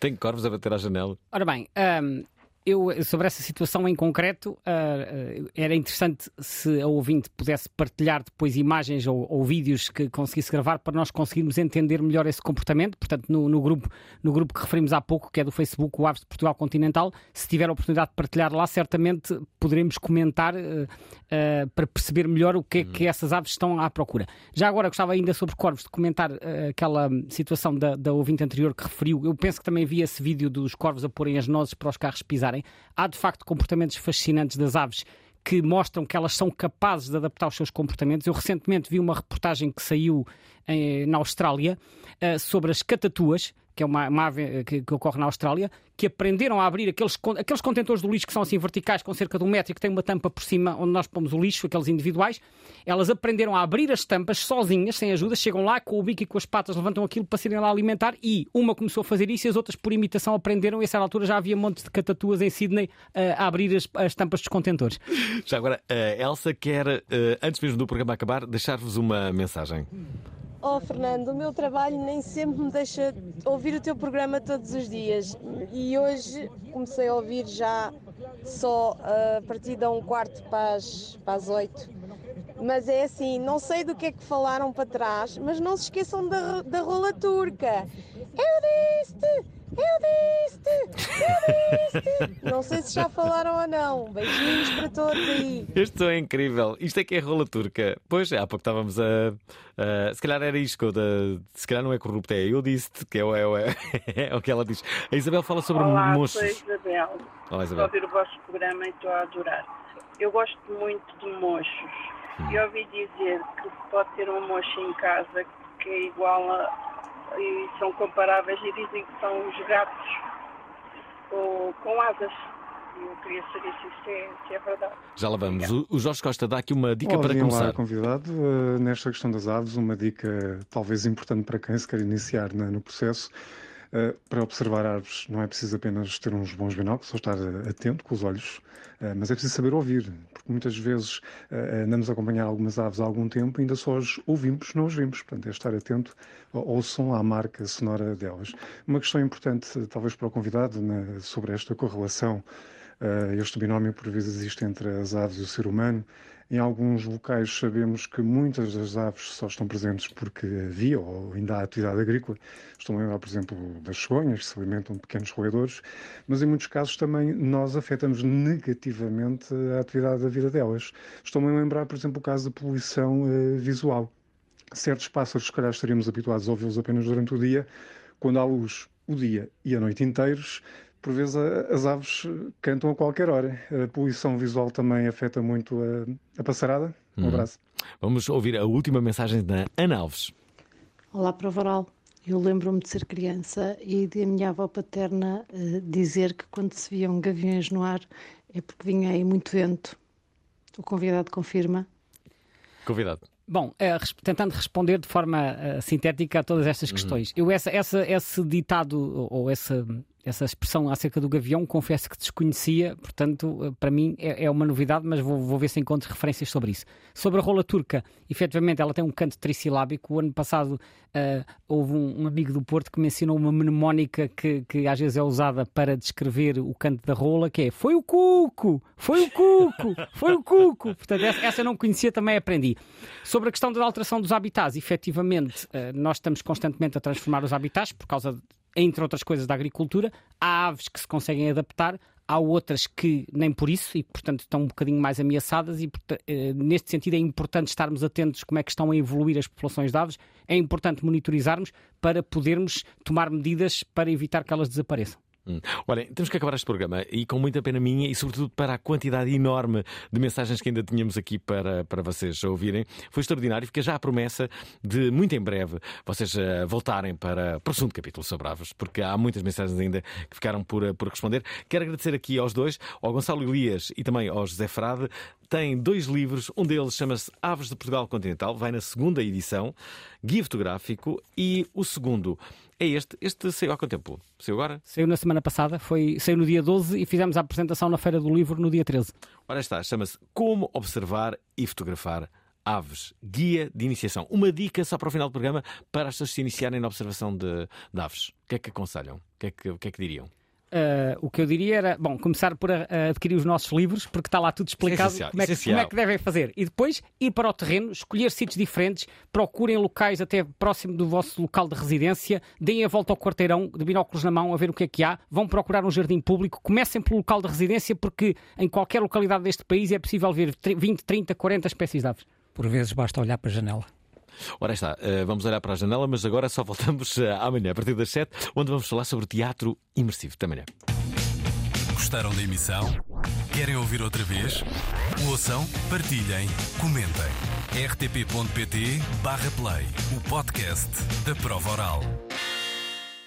Tem corvos a bater à janela? Ora bem, um, eu, sobre essa situação em concreto, uh, era interessante se a ouvinte pudesse partilhar depois imagens ou, ou vídeos que conseguisse gravar para nós conseguirmos entender melhor esse comportamento. Portanto, no, no, grupo, no grupo que referimos há pouco, que é do Facebook, o Aves de Portugal Continental, se tiver a oportunidade de partilhar lá, certamente poderemos comentar uh, uh, para perceber melhor o que é que essas aves estão à procura. Já agora, gostava ainda sobre corvos de comentar uh, aquela situação da, da ouvinte anterior que referiu. Eu penso que também vi esse vídeo dos corvos a porem as nozes para os carros pisarem. Há de facto comportamentos fascinantes das aves que mostram que elas são capazes de adaptar os seus comportamentos. Eu recentemente vi uma reportagem que saiu eh, na Austrália eh, sobre as catatuas, que é uma, uma ave que, que ocorre na Austrália, que aprenderam a abrir aqueles, aqueles contentores do lixo que são assim verticais, com cerca de um metro e que tem uma tampa por cima onde nós pomos o lixo, aqueles individuais. Elas aprenderam a abrir as tampas sozinhas, sem ajuda, chegam lá com o bico e com as patas, levantam aquilo para serem lá alimentar, e uma começou a fazer isso e as outras por imitação aprenderam, e a certa altura já havia montes de catatuas em Sydney a abrir as, as tampas dos contentores. Já agora, a Elsa quer, antes mesmo do programa acabar, deixar-vos uma mensagem. Oh, Fernando, o meu trabalho nem sempre me deixa ouvir o teu programa todos os dias, e hoje comecei a ouvir já só a partir de um quarto para as, para as oito. Mas é assim, não sei do que é que falaram para trás, mas não se esqueçam da, da rola turca. Eu disse-te, eu disse-te, eu disse-te. Não sei se já falaram ou não. Beijinhos para todos aí. Isto é incrível. Isto é que é rola turca. Pois, há pouco estávamos a... a se calhar era isto. De, se calhar não é corrupto. É eu disse-te, que é, é, é, é o que ela diz. A Isabel fala sobre moços. Olá, sou a Isabel. Olá, Isabel. Estou a ouvir o vosso programa e estou a adorar. Eu gosto muito de mochos. Eu ouvi dizer que pode ter um mocho em casa que é igual a, e são comparáveis, e dizem que são os gatos ou, com asas. Eu queria saber se isso é, se é verdade. Já lá vamos. O, o Jorge Costa dá aqui uma dica. Olá, para começar. Olá, convidado. Uh, nesta questão das aves, uma dica talvez importante para quem se quer iniciar na, no processo. Uh, para observar árvores não é preciso apenas ter uns bons binóculos ou estar uh, atento com os olhos, uh, mas é preciso saber ouvir, porque muitas vezes uh, andamos a acompanhar algumas aves há algum tempo e ainda só as ouvimos, não as vimos. Portanto, é estar atento ao, ao som, à marca sonora delas. Uma questão importante, uh, talvez para o convidado, na, sobre esta correlação, uh, este binómio por vezes existe entre as aves e o ser humano. Em alguns locais sabemos que muitas das aves só estão presentes porque havia ou ainda há atividade agrícola. Estão a lembrar, por exemplo, das cegonhas, que se alimentam de pequenos roedores, mas em muitos casos também nós afetamos negativamente a atividade da vida delas. Estão a lembrar, por exemplo, o caso da poluição eh, visual. Certos pássaros, se calhar, estaríamos habituados a ouvi-los apenas durante o dia, quando há luz o dia e a noite inteiros. Por vezes as aves cantam a qualquer hora. A poluição visual também afeta muito a, a passarada. Um hum. abraço. Vamos ouvir a última mensagem da Ana Alves. Olá, Prova Oral. Eu lembro-me de ser criança e de a minha avó paterna uh, dizer que quando se viam gaviões no ar é porque vinha aí muito vento. O convidado confirma? Convidado. Bom, é, tentando responder de forma uh, sintética a todas estas questões. Uhum. Eu essa, essa, esse ditado ou essa, essa expressão acerca do gavião, confesso que desconhecia, portanto, para mim é, é uma novidade, mas vou, vou ver se encontro referências sobre isso. Sobre a rola turca, efetivamente ela tem um canto trissilábico. O ano passado uh, houve um, um amigo do Porto que me ensinou uma mnemónica que, que às vezes é usada para descrever o canto da rola, que é foi o cuco, foi o cuco, foi o cuco. Portanto, essa, essa eu não conhecia, também aprendi. Sobre a questão da alteração dos habitats, efetivamente, uh, nós estamos constantemente a transformar os habitats por causa de, entre outras coisas, da agricultura. Há aves que se conseguem adaptar, há outras que nem por isso e, portanto, estão um bocadinho mais ameaçadas e, portanto, neste sentido é importante estarmos atentos como é que estão a evoluir as populações de aves. É importante monitorizarmos para podermos tomar medidas para evitar que elas desapareçam. Hum. Olhem, temos que acabar este programa e com muita pena minha e sobretudo para a quantidade enorme de mensagens que ainda tínhamos aqui para, para vocês ouvirem. Foi extraordinário. Fica já a promessa de muito em breve vocês uh, voltarem para, para o segundo capítulo sobre aves, porque há muitas mensagens ainda que ficaram por, por responder. Quero agradecer aqui aos dois, ao Gonçalo Elias e também ao José Frade. Tem dois livros, um deles chama-se Aves de Portugal Continental, vai na segunda edição, guia fotográfico, e o segundo é este. Este saiu há quanto tempo? Saiu agora? Saiu na semana passada, foi, saiu no dia doze e fizemos a apresentação na Feira do Livro no dia treze. Ora está, chama-se Como Observar e Fotografar Aves, guia de iniciação. Uma dica só para o final do programa, para as pessoas se iniciarem na observação de, de aves. O que é que aconselham? O que é que, o que, é que diriam? Uh, o que eu diria era, bom, começar por a, a adquirir os nossos livros, porque está lá tudo explicado como é, que, como é que devem fazer. E depois ir para o terreno, escolher sítios diferentes, procurem locais até próximo do vosso local de residência, deem a volta ao quarteirão, de binóculos na mão, a ver o que é que há, vão procurar um jardim público, comecem pelo local de residência, porque em qualquer localidade deste país é possível ver vinte, trinta, quarenta espécies de aves. Por vezes basta olhar para a janela. Ora está, vamos olhar para a janela, mas agora só voltamos amanhã, a partir das sete, onde vamos falar sobre teatro imersivo. Até amanhã. Gostaram da emissão? Querem ouvir outra vez? Ouçam, partilhem, comentem. R T P ponto P T barra play, o podcast da Prova Oral.